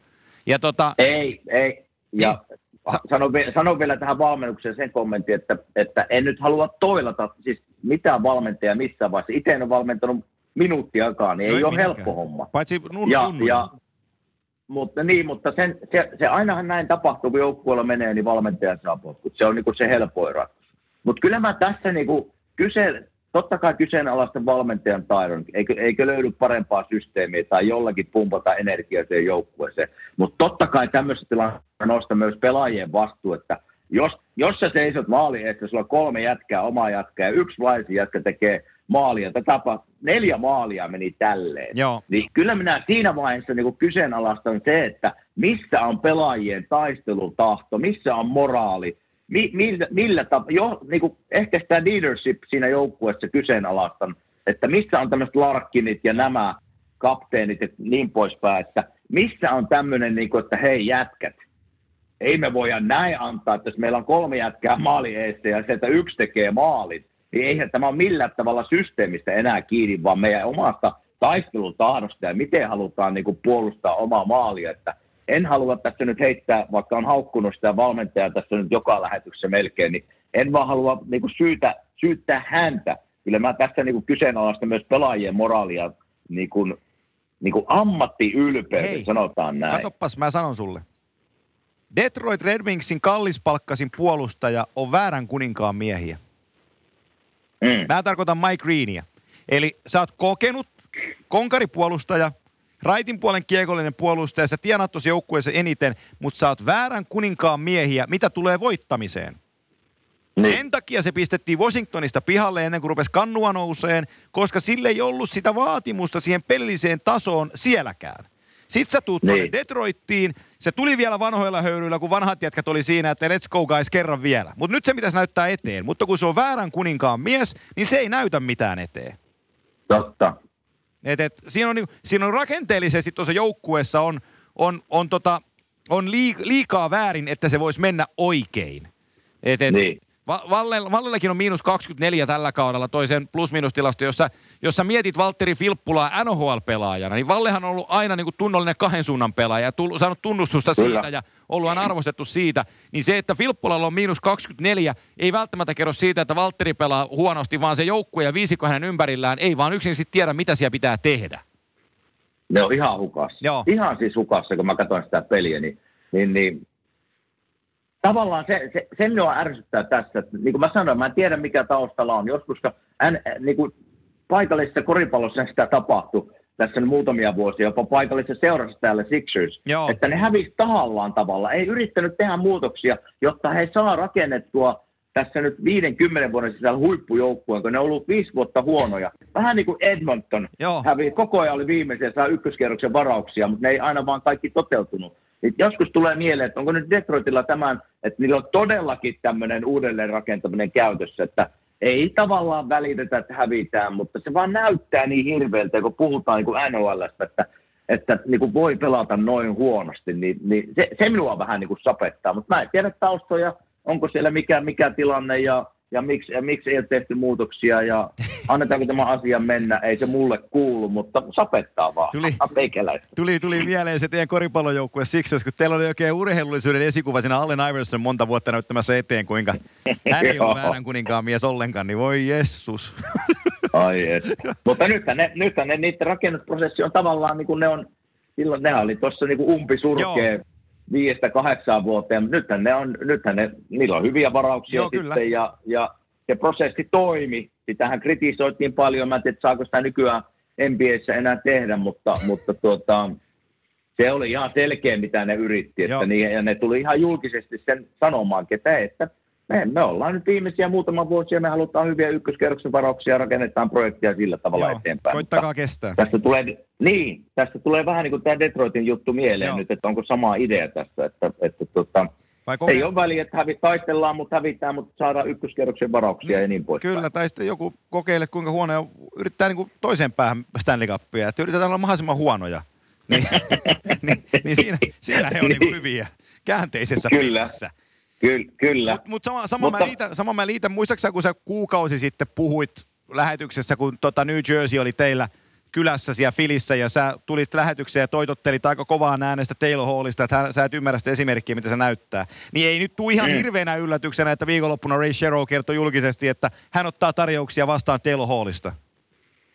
Ja tota, ei, ei. Ja niin, sa- sanon, sanon vielä tähän valmennukseen sen kommentin, että, että en nyt halua toilata siis mitään valmentajaa missään vaiheessa. Itse en ole valmentanut minuuttiakaan, niin no ei, ei ole mitenkään helppo homma. Paitsi nun, ja, nun. ja Mutta niin, mutta sen, se, se ainahan näin tapahtuu, kun joukkueella menee, niin valmentaja saa potkut. Se on niin kuin se helpoin ratkaisu. Mutta kyllä mä tässä niin kuin kyse, totta kai kyseenalaisten valmentajan taidon, eikö, eikö löydy parempaa systeemiä tai jollakin pumpata energiaa siihen joukkueeseen. Mutta totta kai tämmöisessä tilanteessa nostaa myös pelaajien vastuu, että jos, jos sä seisot maalin eessä, sulla on kolme jätkää, oma jätkää ja yksi laisi jätkä tekee maalia. Tätäpä neljä maalia meni tälleen. Joo. Niin kyllä minä siinä vaiheessa niin kyseenalaistan se, että missä on pelaajien taistelutahto, missä on moraali, mi- millä, millä tapa, jo, niin kuin, ehkä sitä leadership siinä joukkueessa kyseenalaistan, että missä on tämmöiset Larkinit ja nämä kapteenit ja niin poispäin, että missä on tämmöinen, niin kuin, että hei jätkät, ei me voida näin antaa, että jos meillä on kolme jätkää maali eessä ja se, että yksi tekee maalin, niin eihän tämä ole millään tavalla systeemistä enää kiinni, vaan meidän omasta taistelutahdosta ja miten halutaan niin kuin puolustaa omaa maalia. Että en halua tässä nyt heittää, vaikka on haukkunut sitä valmentajaa tässä nyt joka lähetyksessä melkein, niin en vaan halua niin kuin syytä, syyttää häntä. Kyllä mä tässä niin kuin kyseenalaistan myös pelaajien moraalia, niin kuin, niin kuin ammattiylpeys, sanotaan näin. Katoppas, mä sanon sulle. Detroit Red Wingsin kallispalkkasin puolustaja on väärän kuninkaan miehiä. Mm. Mä tarkoitan Mike Greenia. Eli sä oot kokenut konkaripuolustaja, raitin puolen kiekollinen puolustaja, sä tienaat tuossa joukkueessa eniten, mutta sä oot väärän kuninkaan miehiä, mitä tulee voittamiseen. Mm. Sen takia se pistettiin Washingtonista pihalle ennen kuin rupesi kannua nouseen, koska sille ei ollut sitä vaatimusta siihen pelilliseen tasoon sielläkään. Sitten sä tuut tuonne Detroittiin. Se tuli vielä vanhoilla höyryillä, kun vanhat jätkät oli siinä, että let's go guys kerran vielä. Mutta nyt se pitäisi näyttää eteen. Mutta kun se on väärän kuninkaan mies, niin se ei näytä mitään eteen. Totta. Et, et, siinä, on, siinä on rakenteellisesti tuossa joukkueessa on, on, on, tota, on liikaa väärin, että se voisi mennä oikein. Et, et, niin. Vallellakin on miinus kaksikymmentäneljä tällä kaudella, toisen plus-miinustilasto, jossa, jossa mietit Valtteri Filppulaa N H L-pelaajana, niin Vallehan on ollut aina niin kuin tunnollinen kahden suunnan pelaaja, tullut, saanut tunnustusta siitä Kyllä. ja ollut aina arvostettu siitä, niin se, että Filppulalla on miinus kaksikymmentäneljä, ei välttämättä kerro siitä, että Valtteri pelaa huonosti, vaan se joukkue ja viisikko hänen ympärillään ei vaan yksin sitten tiedä, mitä siellä pitää tehdä. Ne on ihan hukassa. Joo. Ihan siis hukassa, kun mä katson sitä peliä, niin... niin, niin... Tavallaan se, se, sen minua ärsyttää tässä. Niin kuin mä sanoin, mä en tiedä mikä taustalla on. Joskus niin kuin paikallisessa koripallossa sitä tapahtui tässä muutamia vuosia, jopa paikallisessa seurassa täällä Sixers, Joo. että ne hävisi tahallaan tavalla. Ei yrittänyt tehdä muutoksia, jotta he saa rakennettua tässä nyt viidenkymmenen vuoden sisällä huippujoukkueen, kun ne on ollut viisi vuotta huonoja. Vähän niin kuin Edmonton Joo. hävisi. Koko ajan oli viimeisiä saa ykköskierroksen varauksia, mutta ne ei aina vaan kaikki toteutunut. Niin joskus tulee mieleen, että onko nyt Detroitilla tämän, että niillä on todellakin tämmöinen uudelleenrakentaminen käytössä, että ei tavallaan välitetä, että hävitään, mutta se vaan näyttää niin hirveältä, kun puhutaan niin N H L:stä, että, että niin kuin voi pelata noin huonosti, niin, niin se, se minua vähän niin kuin sapettaa, mutta mä en tiedä taustoja, onko siellä mikä, mikä tilanne ja, ja, miksi, ja miksi ei ole tehty muutoksia ja annetaanko tämä asia mennä, ei se mulle kuulu, mutta sapettaa vaan. Tuli, tuli, tuli mieleen se teidän koripallojoukkue Sixers, kun teillä oli oikein urheilullisuuden esikuva siinä Allen Iverson monta vuotta näyttämässä eteen, kuinka hän ei ole väärän kuninkaan mies ollenkaan, niin voi jessus. Ai et. Mutta nythän, ne, nythän ne, niiden rakennusprosessi on tavallaan, niin kuin ne on, silloin nehän oli tuossa niin kuin umpisurkea viidestä kahdeksaan vuoteen, mutta nythän, ne on, nythän ne, niillä on hyviä varauksia Joo, sitten ja, ja se prosessi toimi. Sitähän kritisoitiin paljon, mä en tiedä, saako sitä nykyään N B A:ssä enää tehdä, mutta, mutta tuota, se oli ihan selkeä, mitä ne yritti. Että niin, ja ne tuli ihan julkisesti sen sanomaan, ketä, että me, me ollaan nyt viimeisiä muutama vuosi ja me halutaan hyviä ykköskerroksen varauksia ja rakennetaan projektia sillä tavalla Joo. eteenpäin. Koittakaa kestää. Tästä tulee, niin, tästä tulee vähän niin kuin tämä Detroitin juttu mieleen Joo. nyt, että onko sama idea tässä, että, että tuota... Ei ole väliä, että hävi, taistellaan, mutta hävitään, mutta saadaan ykköskerroksen varauksia niin, ja niin poispäin. Kyllä, tai sitten joku kokeilet, kuinka huonoja, yrittää niin kuin toiseen päähän Stanley Cupia, että yritetään olla mahdollisimman huonoja. Niin, niin, niin siinä, siinä he on niin kuin hyviä, käänteisessä kyllä. pelissä. Kyllä, kyllä. Mut, mut sama, sama mutta mä liitän, sama mä liitän, muistaakseni kun sä kuukausi sitten puhuit lähetyksessä, kun tota New Jersey oli teillä kylässä siellä Filissä, ja sä tulit lähetykseen ja toitottelit aika kovaan äänestä Taylor Hallista, että hän, sä et ymmärrä sitä esimerkkiä, mitä se näyttää. Niin ei nyt tule ihan mm. hirveänä yllätyksenä, että viikonloppuna Ray Shero kertoi julkisesti, että hän ottaa tarjouksia vastaan Taylor Hallista.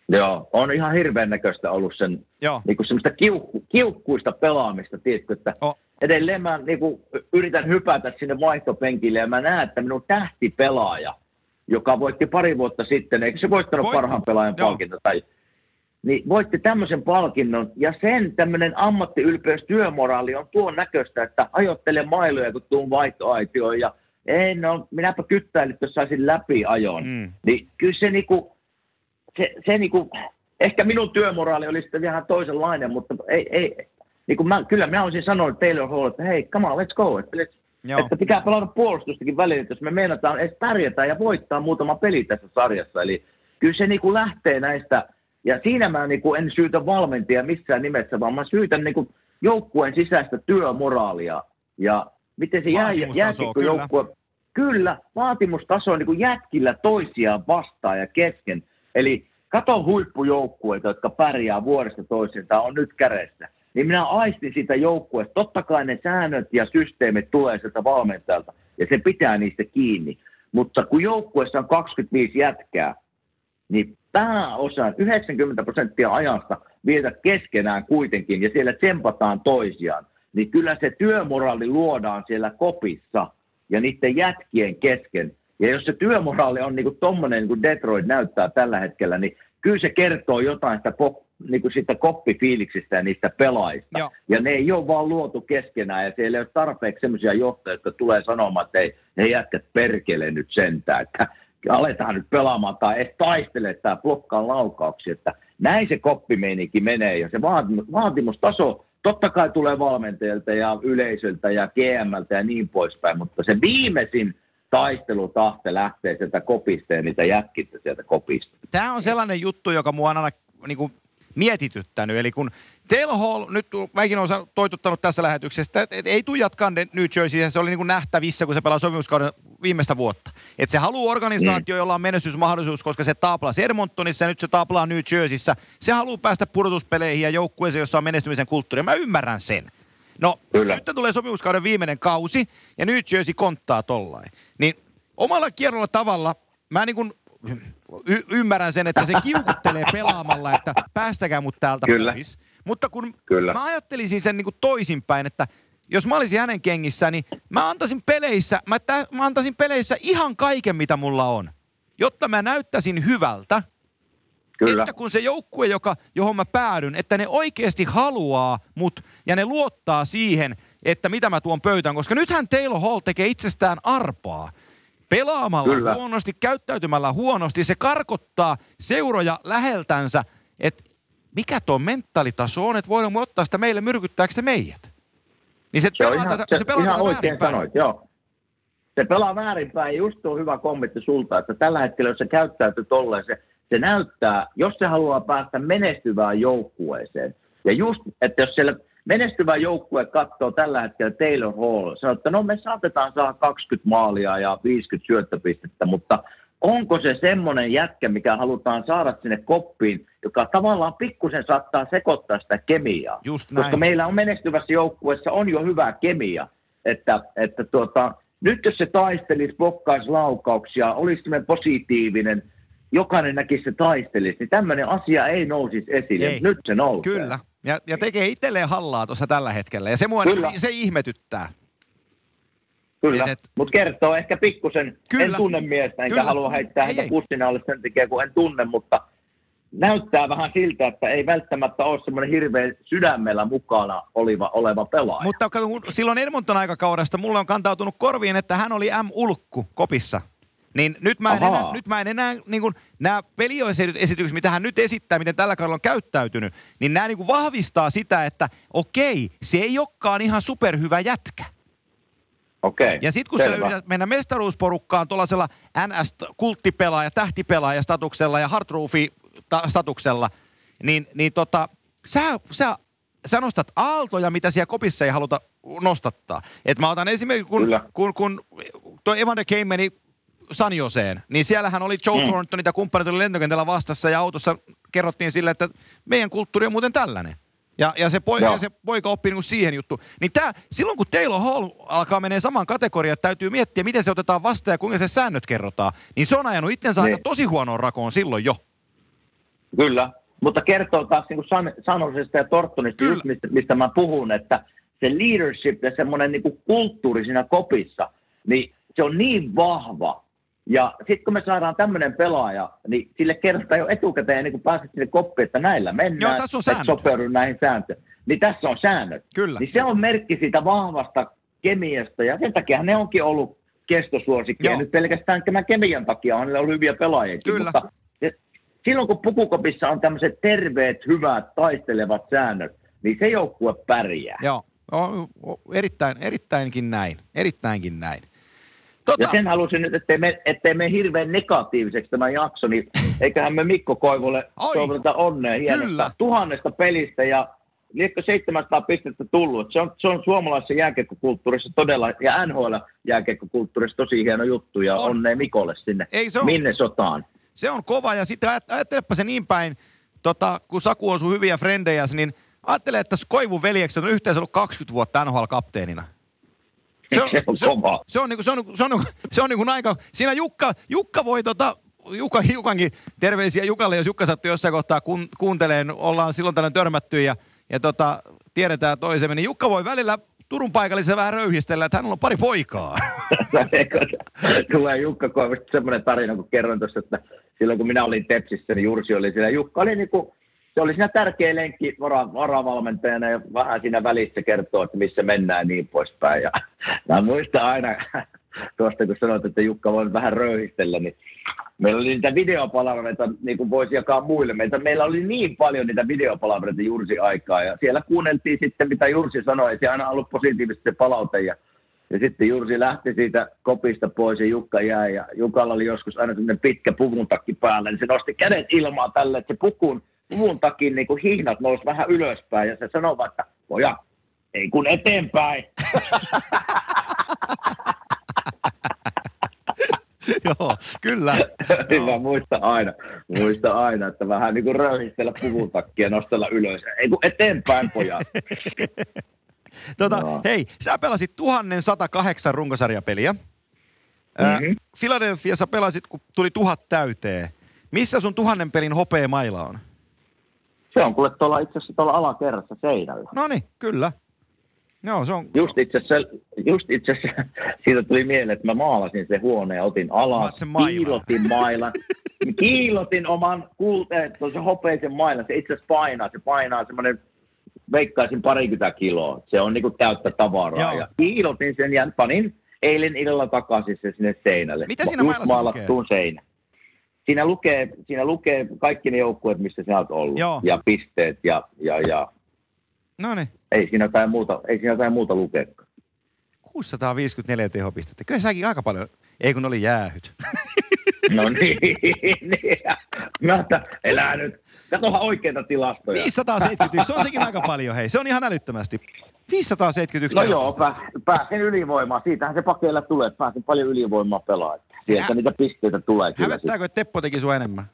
Joo, on ihan hirveän näköistä ollut sen, Joo. niin kuin semmoista kiukku, kiukkuista pelaamista, tiedätkö, että oh. edelleen mä niin kuin yritän hypätä sinne vaihtopenkille, ja mä näen, että minun tähtipelaaja, joka voitti pari vuotta sitten, eikö se voittanut Voitti. parhaan pelaajan palkinto tai... Niin voitte tämmöisen palkinnon, ja sen tämmöinen ammattiylpeys työmoraali on tuon näköistä, että ajottele mailoja, kun tuun vaihtoaitioon, ja ei, no, minäpä kyttäilyt, jos saisin läpi ajon. Mm. Niin kyllä se niinku, se, se niinku, ehkä minun työmoraali oli sitten vähän toisenlainen, mutta ei, ei, niinku mä, kyllä minä olisin sanonut Taylor Hall, että hei, come on, let's go, että, let's, että pitää pelata puolustustakin välillä, jos me meinataan edes pärjätä ja voittaa muutama peli tässä sarjassa, eli kyllä se niinku lähtee näistä. Ja siinä mä niin kuin en syytä valmentajia missään nimessä, vaan mä syytän niin kuin joukkueen sisäistä työmoraalia. Ja miten se jääkikkojoukkue... Kyllä. kyllä, vaatimustaso on niin kuin jätkillä toisiaan vastaan ja kesken. Eli kato huippujoukkueita, jotka pärjää vuodesta toiseen, tai on nyt kädessä. Niin minä aistin sitä joukkueesta. Totta kai ne säännöt ja systeemit tulee sieltä valmentajalta, ja se pitää niistä kiinni. Mutta kun joukkueessa on kaksikymmentäviisi jätkää, niin pääosa, yhdeksänkymmentä prosenttia ajasta vietä keskenään kuitenkin, ja siellä tsempataan toisiaan, niin kyllä se työmoraali luodaan siellä kopissa ja niiden jätkien kesken. Ja jos se työmoraali on niin kuin tommoinen, niin kuin Detroit näyttää tällä hetkellä, niin kyllä se kertoo jotain sitä, niin kuin sitä koppifiiliksistä ja niistä pelaajista. Joo. Ja ne ei ole vaan luotu keskenään, ja siellä ei ole tarpeeksi sellaisia johtajia, jotka tulee sanomaan, että ei, ne jätkät perkele nyt sentään, että... aletaan nyt pelaamaan tai edes taistelemaan tai blokkaan laukauksia, että näin se koppimeininki menee, ja se vaatimustaso totta kai tulee valmentajilta ja yleisöltä ja G M:ltä ja niin poispäin, mutta se viimeisin taistelutahte lähtee sieltä kopista ja niitä jätkittä sieltä kopista. Tämä on sellainen juttu, joka mua on aina niin kuin mietityttänyt, eli kun Taylor Hall, nyt mäkin olen toituttanut tässä lähetyksessä, että ei tule jatkaa New Jerseyssä, se oli niin kuin nähtävissä, kun se pelaa sopimuskauden viimeistä vuotta. Että se haluaa organisaatio, jolla on menestysmahdollisuus, koska se taaplaa Edmontonissa ja nyt se taaplaa New Jerseyssä. Se haluaa päästä pudotuspeleihin ja joukkueeseen, jossa on menestymisen kulttuuri. Mä ymmärrän sen. No, Kyllä. nyt tulee sopimuskauden viimeinen kausi ja New Jersey konttaa tollain. Niin omalla kierrolla tavalla mä niin kuin y- ymmärrän sen, että se kiukuttelee pelaamalla, että päästäkää mut täältä Kyllä. pois. Mutta kun Kyllä. mä ajattelisin sen niin kuin toisinpäin, että jos mä olisin hänen kengissään, niin mä antaisin peleissä, mä, tä, mä antaisin peleissä ihan kaiken, mitä mulla on, jotta mä näyttäisin hyvältä, Kyllä. että kun se joukkue, joka, johon mä päädyn, että ne oikeasti haluaa mut ja ne luottaa siihen, että mitä mä tuon pöytään, koska nythän Taylor Hall tekee itsestään arpaa. Pelaamalla Kyllä. huonosti, käyttäytymällä huonosti, se karkottaa seuroja läheltänsä, että mikä tuo mentalitaso on, että voidaan ottaa sitä meille, myrkyttääkö se meidät? Niin se, se, pelaa ihan, tätä, se, se pelaa ihan tätä oikein sanoit, joo. Se pelaa väärinpäin, just tuo hyvä kommentti sulta, että tällä hetkellä, jos se käyttäytyy tolleen, se, se näyttää, jos se haluaa päästä menestyvään joukkueeseen. Ja just, että jos siellä menestyvä joukkue katsoo tällä hetkellä Taylor Hall, sanoo, että no me saatetaan saada kaksikymmentä maalia ja viisikymmentä syöttöpistettä, mutta onko se semmoinen jätkä, mikä halutaan saada sinne koppiin, joka tavallaan pikkusen saattaa sekoittaa sitä kemiaa. Just näin. Koska meillä on menestyvässä joukkueessa on jo hyvä kemia. Että, että tuota, nyt jos se taistelisi, blokkaisi laukauksia, olisi semmoinen positiivinen, jokainen näkisi se taistelisi, niin tämmöinen asia ei nousisi esille. Ei. Nyt se nousee. Kyllä. Ja, ja tekee itselleen hallaa tuossa tällä hetkellä. Ja se, mua, se ihmetyttää. Kyllä, mutta kertoo ehkä pikkusen, Kyllä. en tunne miestä, enkä Kyllä. halua heittää heitä pussin alle sen takia, kun en tunne, mutta näyttää vähän siltä, että ei välttämättä ole semmoinen hirveän sydämellä mukana oliva, oleva pelaaja. Mutta silloin Edmonton aikakaudesta mulle on kantautunut korviin, että hän oli M-ulkku kopissa. Niin nyt mä en Ahaa. enää, nyt mä en enää niin kuin, nämä peliesitykset, mitä hän nyt esittää, miten tällä kaudella on käyttäytynyt, niin nämä niin kuin vahvistaa sitä, että okei, se ei olekaan ihan superhyvä jätkä. Okei. Ja sitten kun Selvä. sä yrität mennä mestaruusporukkaan tuollaisella N S-kulttipelaaja, tähtipelaaja statuksella ja Hardroofi-statuksella, niin, niin tota, sä, sä, sä nostat aaltoja, mitä siellä kopissa ei haluta nostattaa. Et mä otan esimerkiksi, kun, kun, kun tuo Evander Kane meni San Joseen, niin siellähän oli Joe mm. Thorntonit ja kumppanit oli lentokentällä vastassa ja autossa kerrottiin sille, että meidän kulttuuri on muuten tällainen. Ja, ja, se poika, ja se poika oppii niin kuin siihen juttu. Niin tää, silloin kun Taylor Hall alkaa menee samaan kategoriaan, täytyy miettiä, miten se otetaan vastaan ja kuinka se säännöt kerrotaan. Niin se on ajanut itsensä niin. aika tosi huonoon rakoon silloin jo. Kyllä, mutta kertoo taas niin kuin San, San Josesta ja Torttonista, just mistä, mistä mä puhun, että se leadership ja semmoinen niin kuin kulttuuri siinä kopissa, niin se on niin vahva. Ja sitten kun me saadaan tämmöinen pelaaja, niin sille kerrotaan jo etukäteen, ja niin kun pääset sinne koppiin, että näillä mennään, että sopeudu näihin sääntöihin. Niin tässä on säännöt. Kyllä. Niin se on merkki siitä vahvasta kemiasta, ja sen takia ne onkin ollut kestosuosikkeja. Joo. Nyt pelkästään tämän kemian takia on ollut hyviä pelaajia. Kyllä. Mutta silloin kun pukukopissa on tämmöiset terveet, hyvät, taistelevat säännöt, niin se joukkue pärjää. Joo, o, o, erittäin, erittäinkin näin, erittäinkin näin. Tota. Ja sen halusin nyt, ettei me, ettei me hirveän negatiiviseksi tämä jakso, niin eiköhän me Mikko Koivulle toivoteta onnea hienosta tuhannesta pelistä ja liekko seitsemänsataa pistettä tullut. Se on, se on suomalaisessa jääkiekkokulttuurissa todella, ja N H L-jääkiekkokulttuurissa tosi hieno juttu, ja on. onnea Mikolle sinne Minnesotaan. Se on kova, ja sitten ajattelepa se niin päin, tota, kun Saku on sun hyviä frendejä, niin ajattele, että Koivun veljekset on yhteensä ollut kaksikymmentä vuotta N H L-kapteenina. Se on, se on, se, se on niinku, se on niinku, se on niinku, se on niinku aika, siinä Jukka, Jukka voi tota, Jukka hiukankin terveisiä Jukalle, jos Jukka sattuu jossain kohtaa kun, kuunteleen, ollaan silloin tällöin törmätty ja, ja tota, tiedetään toisemme, niin Jukka voi välillä Turun paikallisessa vähän röyhistellä, että hän on pari poikaa. Tulee Jukka Koivusta semmoinen tarina, kun kerron tuossa, että silloin kun minä olin Tepsissä, niin Jursi oli siellä, Jukka oli niinku, se oli siinä tärkeä lenkki vara, varavalmentajana ja vähän siinä välissä kertoo, että missä mennään ja niin poispäin. Ja mä muistan aina tuosta, kun sanoit, että Jukka voi vähän röyhistellä, niin meillä oli niitä videopalavereita, niin kuin voisi jakaa muille. Meitä, meillä oli niin paljon niitä videopalavereita Jursi aikaa ja siellä kuunneltiin sitten, mitä Jursi sanoi. Se aina ollut positiivisesti se palaute ja, ja sitten Jursi lähti siitä kopista pois ja Jukka jäi. Ja Jukalla oli joskus aina sellainen pitkä puvuntakki päällä, niin se nosti kädet ilmaan tälle, että se pukun. Mun takia niin kuin hihnat nousi vähän ylöspäin ja se sanoi vaan, että poja, ei kun eteenpäin. Joo, kyllä. Niin mä muistan aina, muistan aina, että vähän niin kuin röyhistellä puvun takia nostella ylös. Ei kun eteenpäin, poja. tota, no. Hei, sä pelasit tuhat satakahdeksan runkosarjapeliä. Mm-hmm. Philadelphia sä pelasit, kun tuli tuhat täyteen. Missä sun tuhannen pelin hopea maila on? Se on kuule tuolla itse asiassa tuolla alakerrassa seinällä. No niin, kyllä. Joo, se on... Just itse asiassa, just itse asiassa siitä tuli mieleen, että mä maalasin sen huoneen ja otin alas, kiilotin mailan. Kiilotin oman kulteen, se hopeisen mailan, se itse asiassa painaa, se painaa semmoinen, veikkaisin parikymmentä kiloa. Se on niinku täyttä tavaraa. Ja kiilotin sen ja panin eilen illalla takaisin se sinne seinälle. Mitä siinä mailassa maalattuun seinä. Siinä lukee, siinä lukee kaikki ne joukkueet, missä sä oot ollut. Joo. Ja pisteet ja... ja, ja. Noniin. Ei siinä jotain muuta, ei siinä jotain muuta lukeekaan. kuusisataaviisikymmentäneljä tehopistettä. Kyllä säkin aika paljon. Ei kun oli jäähyt. No niin. niin. Mä otan, elää nyt. Katohan oikeita tilastoja. viisisataaseitsemänkymmentäyksi, se on sekin aika paljon hei. Se on ihan älyttömästi. viisisataaseitsemänkymmentäyksi. No joo, pääsen ylivoimaan. Siitähän se pakeilla tulee, että pääsen paljon ylivoimaa pelaa. Sieltä Hä... niitä pisteitä tulee. Hävettääkö, että Teppo teki sua enemmän?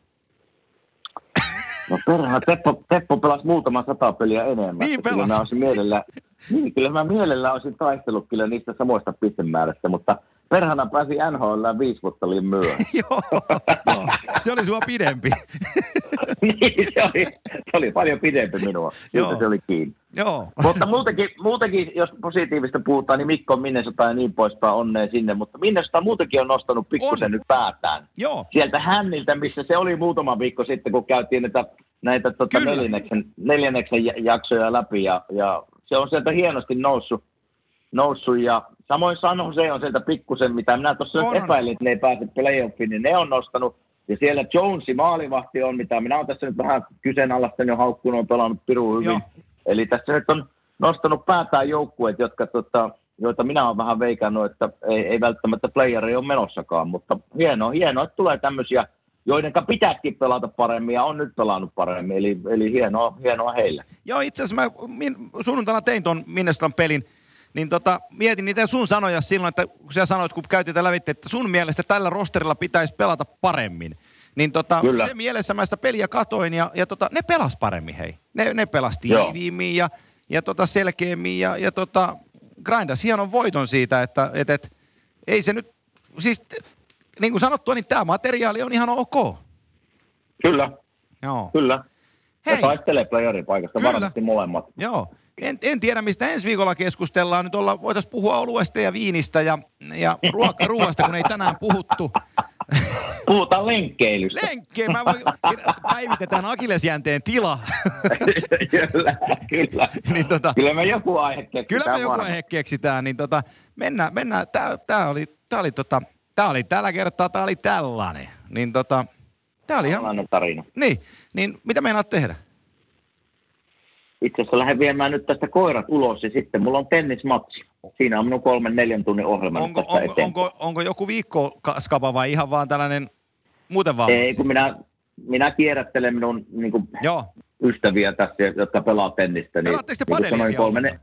No perhana, Teppo, Teppo pelasi muutama sata peliä enemmän. Niin pelasi. Kyllä mä olisin mielellään, niin, kyllä mä mielellään olisin taistellut kyllä niistä samoista pistemäärästä, mutta perhana pääsi N H L viisi vuotta liian myöhään. Joo, se oli sua pidempi. Niin, se oli, se oli paljon pidempi minua, mutta se oli kiinni. Joo. Mutta muutenkin, muutenkin, jos positiivista puhutaan, niin Mikko on Minnesota ja niin poispäin, onnea sinne, mutta Minnesota muutenkin on nostanut pikkusen on. nyt päätään. Joo. Sieltä hänniltä, missä se oli muutama viikko sitten, kun käytiin näitä, näitä tota neljänneksen, neljänneksen jaksoja läpi, ja, ja se on sieltä hienosti noussut. noussut ja samoin San Jose on sieltä pikkusen, mitä minä tuossa nyt epäilin, että ne ei pääse playoffiin, niin ne on nostanut. Ja siellä Jonesi maalivahti on, mitä minä olen tässä nyt vähän kyseenalaistanut ja haukkunut, on pelannut pirun hyvin. Joo. Eli tässä nyt on nostanut päätään joukkueet, jotka, tota, joita minä olen vähän veikannut, että ei, ei välttämättä playeri ole menossakaan. Mutta hienoa, hienoa, että tulee tämmöisiä, joidenka pitääkin pelata paremmin ja on nyt pelannut paremmin. Eli, eli hienoa, hienoa heille. Joo, itse asiassa minä sunnuntaina tein tuon Minnesotan pelin. Niin tota, mietin niitä sun sanoja silloin, että kun sä sanoit, kun käytiin tätä lävitse, että sun mielestä tällä rosterilla pitäisi pelata paremmin. Niin tota, Kyllä. se mielessä mä sitä peliä katoin ja, ja tota, ne pelas paremmin, hei. Ne, ne pelas tiiviimmin ja, ja tota selkeämmin ja, ja tota, grindas hienon voiton siitä, että et, et, ei se nyt, siis niin kuin sanottua, niin tämä materiaali on ihan ok. Kyllä, Joo. kyllä. Hei. Ja taistelee playerin paikasta Kyllä. varmasti molemmat. Joo. En, en tiedä, mistä ensi viikolla keskustellaan. Nyt olla, voitaisiin puhua oluesta ja viinistä ja, ja ruokaruuasta, kun ei tänään puhuttu. Puhutaan lenkkeilystä. Lenkkeilystä. Mä voin, päivitetään akillesjänteen tila. Kyllä, kyllä. Niin, tota, kyllä me joku aihe keksitään. Kyllä me joku aihe keksitään. Niin, tota, mennään, mennään. Tää, tää, oli, tää, oli, tota, tää oli tällä kertaa, tää oli tällainen. Niin, tota, tää oli ihan... Tällainen tarina. Niin, niin mitä meinaat tehdä? Itse asiassa lähden viemään nyt tästä koirat ulos ja sitten mulla on tennismatsi. Siinä on minun kolmen neljän tunnin ohjelma onko, tästä onko, onko, onko joku viikko skapa vai ihan vaan tällainen muuten vaan? Ei, kun minä, minä kierrättelen minun niin kuin ystäviä tässä, jotka pelaa tennistä. Niin, pelaatteko te paneelisia niin kolme...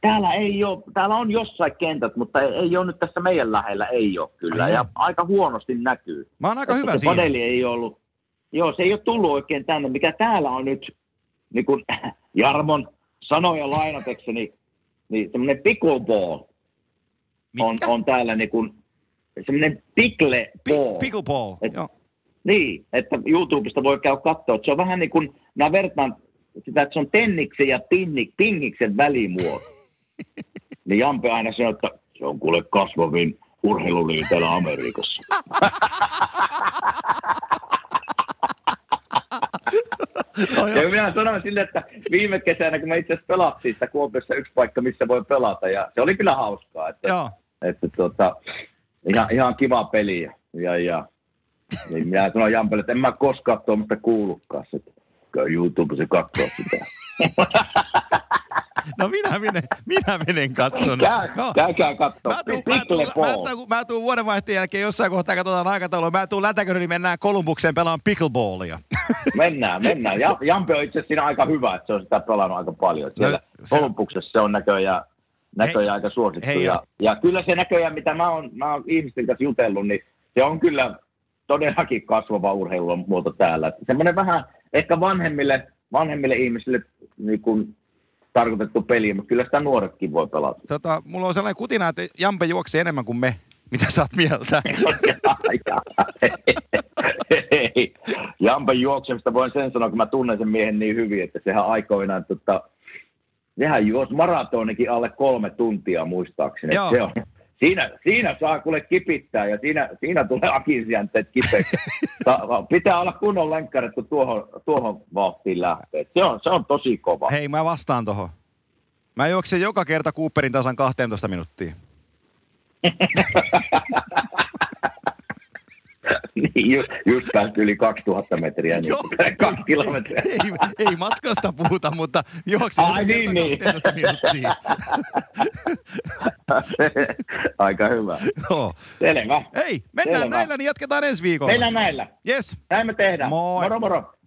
Täällä ei ole, täällä on jossain kentät, mutta ei, ei ole nyt tässä meidän lähellä, ei ole kyllä. Ai, ja jo. Aika huonosti näkyy. Mä oon aika että hyvä siinä. Paneeli ei ollut, joo se ei ole tullut oikein tänne, mikä täällä on nyt. Niin kuin Jarmon sanoja lainatekseni, niin semmoinen pickleball on, on täällä niin kuin, semmoinen pickleball. Pickleball, et, joo. Niin, että YouTubesta voi käydä katsoa, että se on vähän niin kuin, mä vertaan sitä, että se on tenniksen ja pinnik, pingiksen välimuoto. Niin Jampe aina sanoo, että se on kuule kasvavin urheiluliin täällä Amerikassa. No ja minä sanoin sille, että viime kesänä, kun me itse asiassa pelattiin sitä Kuopiossa yksi paikka, missä voi pelata, ja se oli kyllä hauskaa, että, Joo. että tuota, ihan, ihan kiva peli, ja, ja niin minä sanoin Jampelle, että en mä koskaan tuommoista kuullutkaan, että käy YouTubessa katsoa sitä. No minä menen, minä menen katson. Käy, no. Käykää katsoa. Mä tuun, mä tuun, mä tuun, mä tuun vuodenvaihteen jälkeen jossain kohtaa katsotaan aikataulua. Mä tuun Lätäköön, niin mennään Kolumbukseen pelaan pickleballia. Mennään, mennään. Ja, Jampe on itse asiassa siinä aika hyvä, että se on sitä pelannut aika paljon. Siellä no, se... Kolumbuksessa se on näköjään, näköjään hei, aika suosittu. Hei, ja, ja kyllä se näköjään, mitä mä oon, mä oon ihmisten kanssa jutellut, niin se on kyllä todellakin kasvava urheilun muoto täällä. Semmoinen vähän ehkä vanhemmille, vanhemmille ihmisille niin kuin tarkoitettu peli, mutta kyllä sitä nuoretkin voi pelata. Tota, mulla on sellainen kutina, että Jampe juoksee enemmän kuin me. Mitä sä oot mieltä? Jampe juoksemista voin sen sanoa, kun mä tunnen sen miehen niin hyvin, että sehän aikoinaan, tota, sehän juosi maratonikin alle kolme tuntia muistaakseni. Se on. Siinä, siinä saa kuule kipittää ja siinä, siinä tulee akillesjänteet kipeäksi. Pitää olla kunnon lenkkaret, kun tuohon, tuohon vauhtiin lähtee. Se on, se on tosi kova. Hei, mä vastaan tohon. Mä juoksen joka kerta Cooperin tasan kaksitoista minuuttia. Niin, just, just päästy yli kaksituhatta metriä, niin kaksi kilometriä. Ei, ei, ei matkasta puhuta, mutta juoksen niin, niin. kaksitoista minuuttia. Aika hyvä. Joo. Selvä. Hei, mennään Selvä. näillä, niin jatketaan ensi viikolla. Mennään näillä. Yes. Näin me tehdään. Moi. Moro, moro.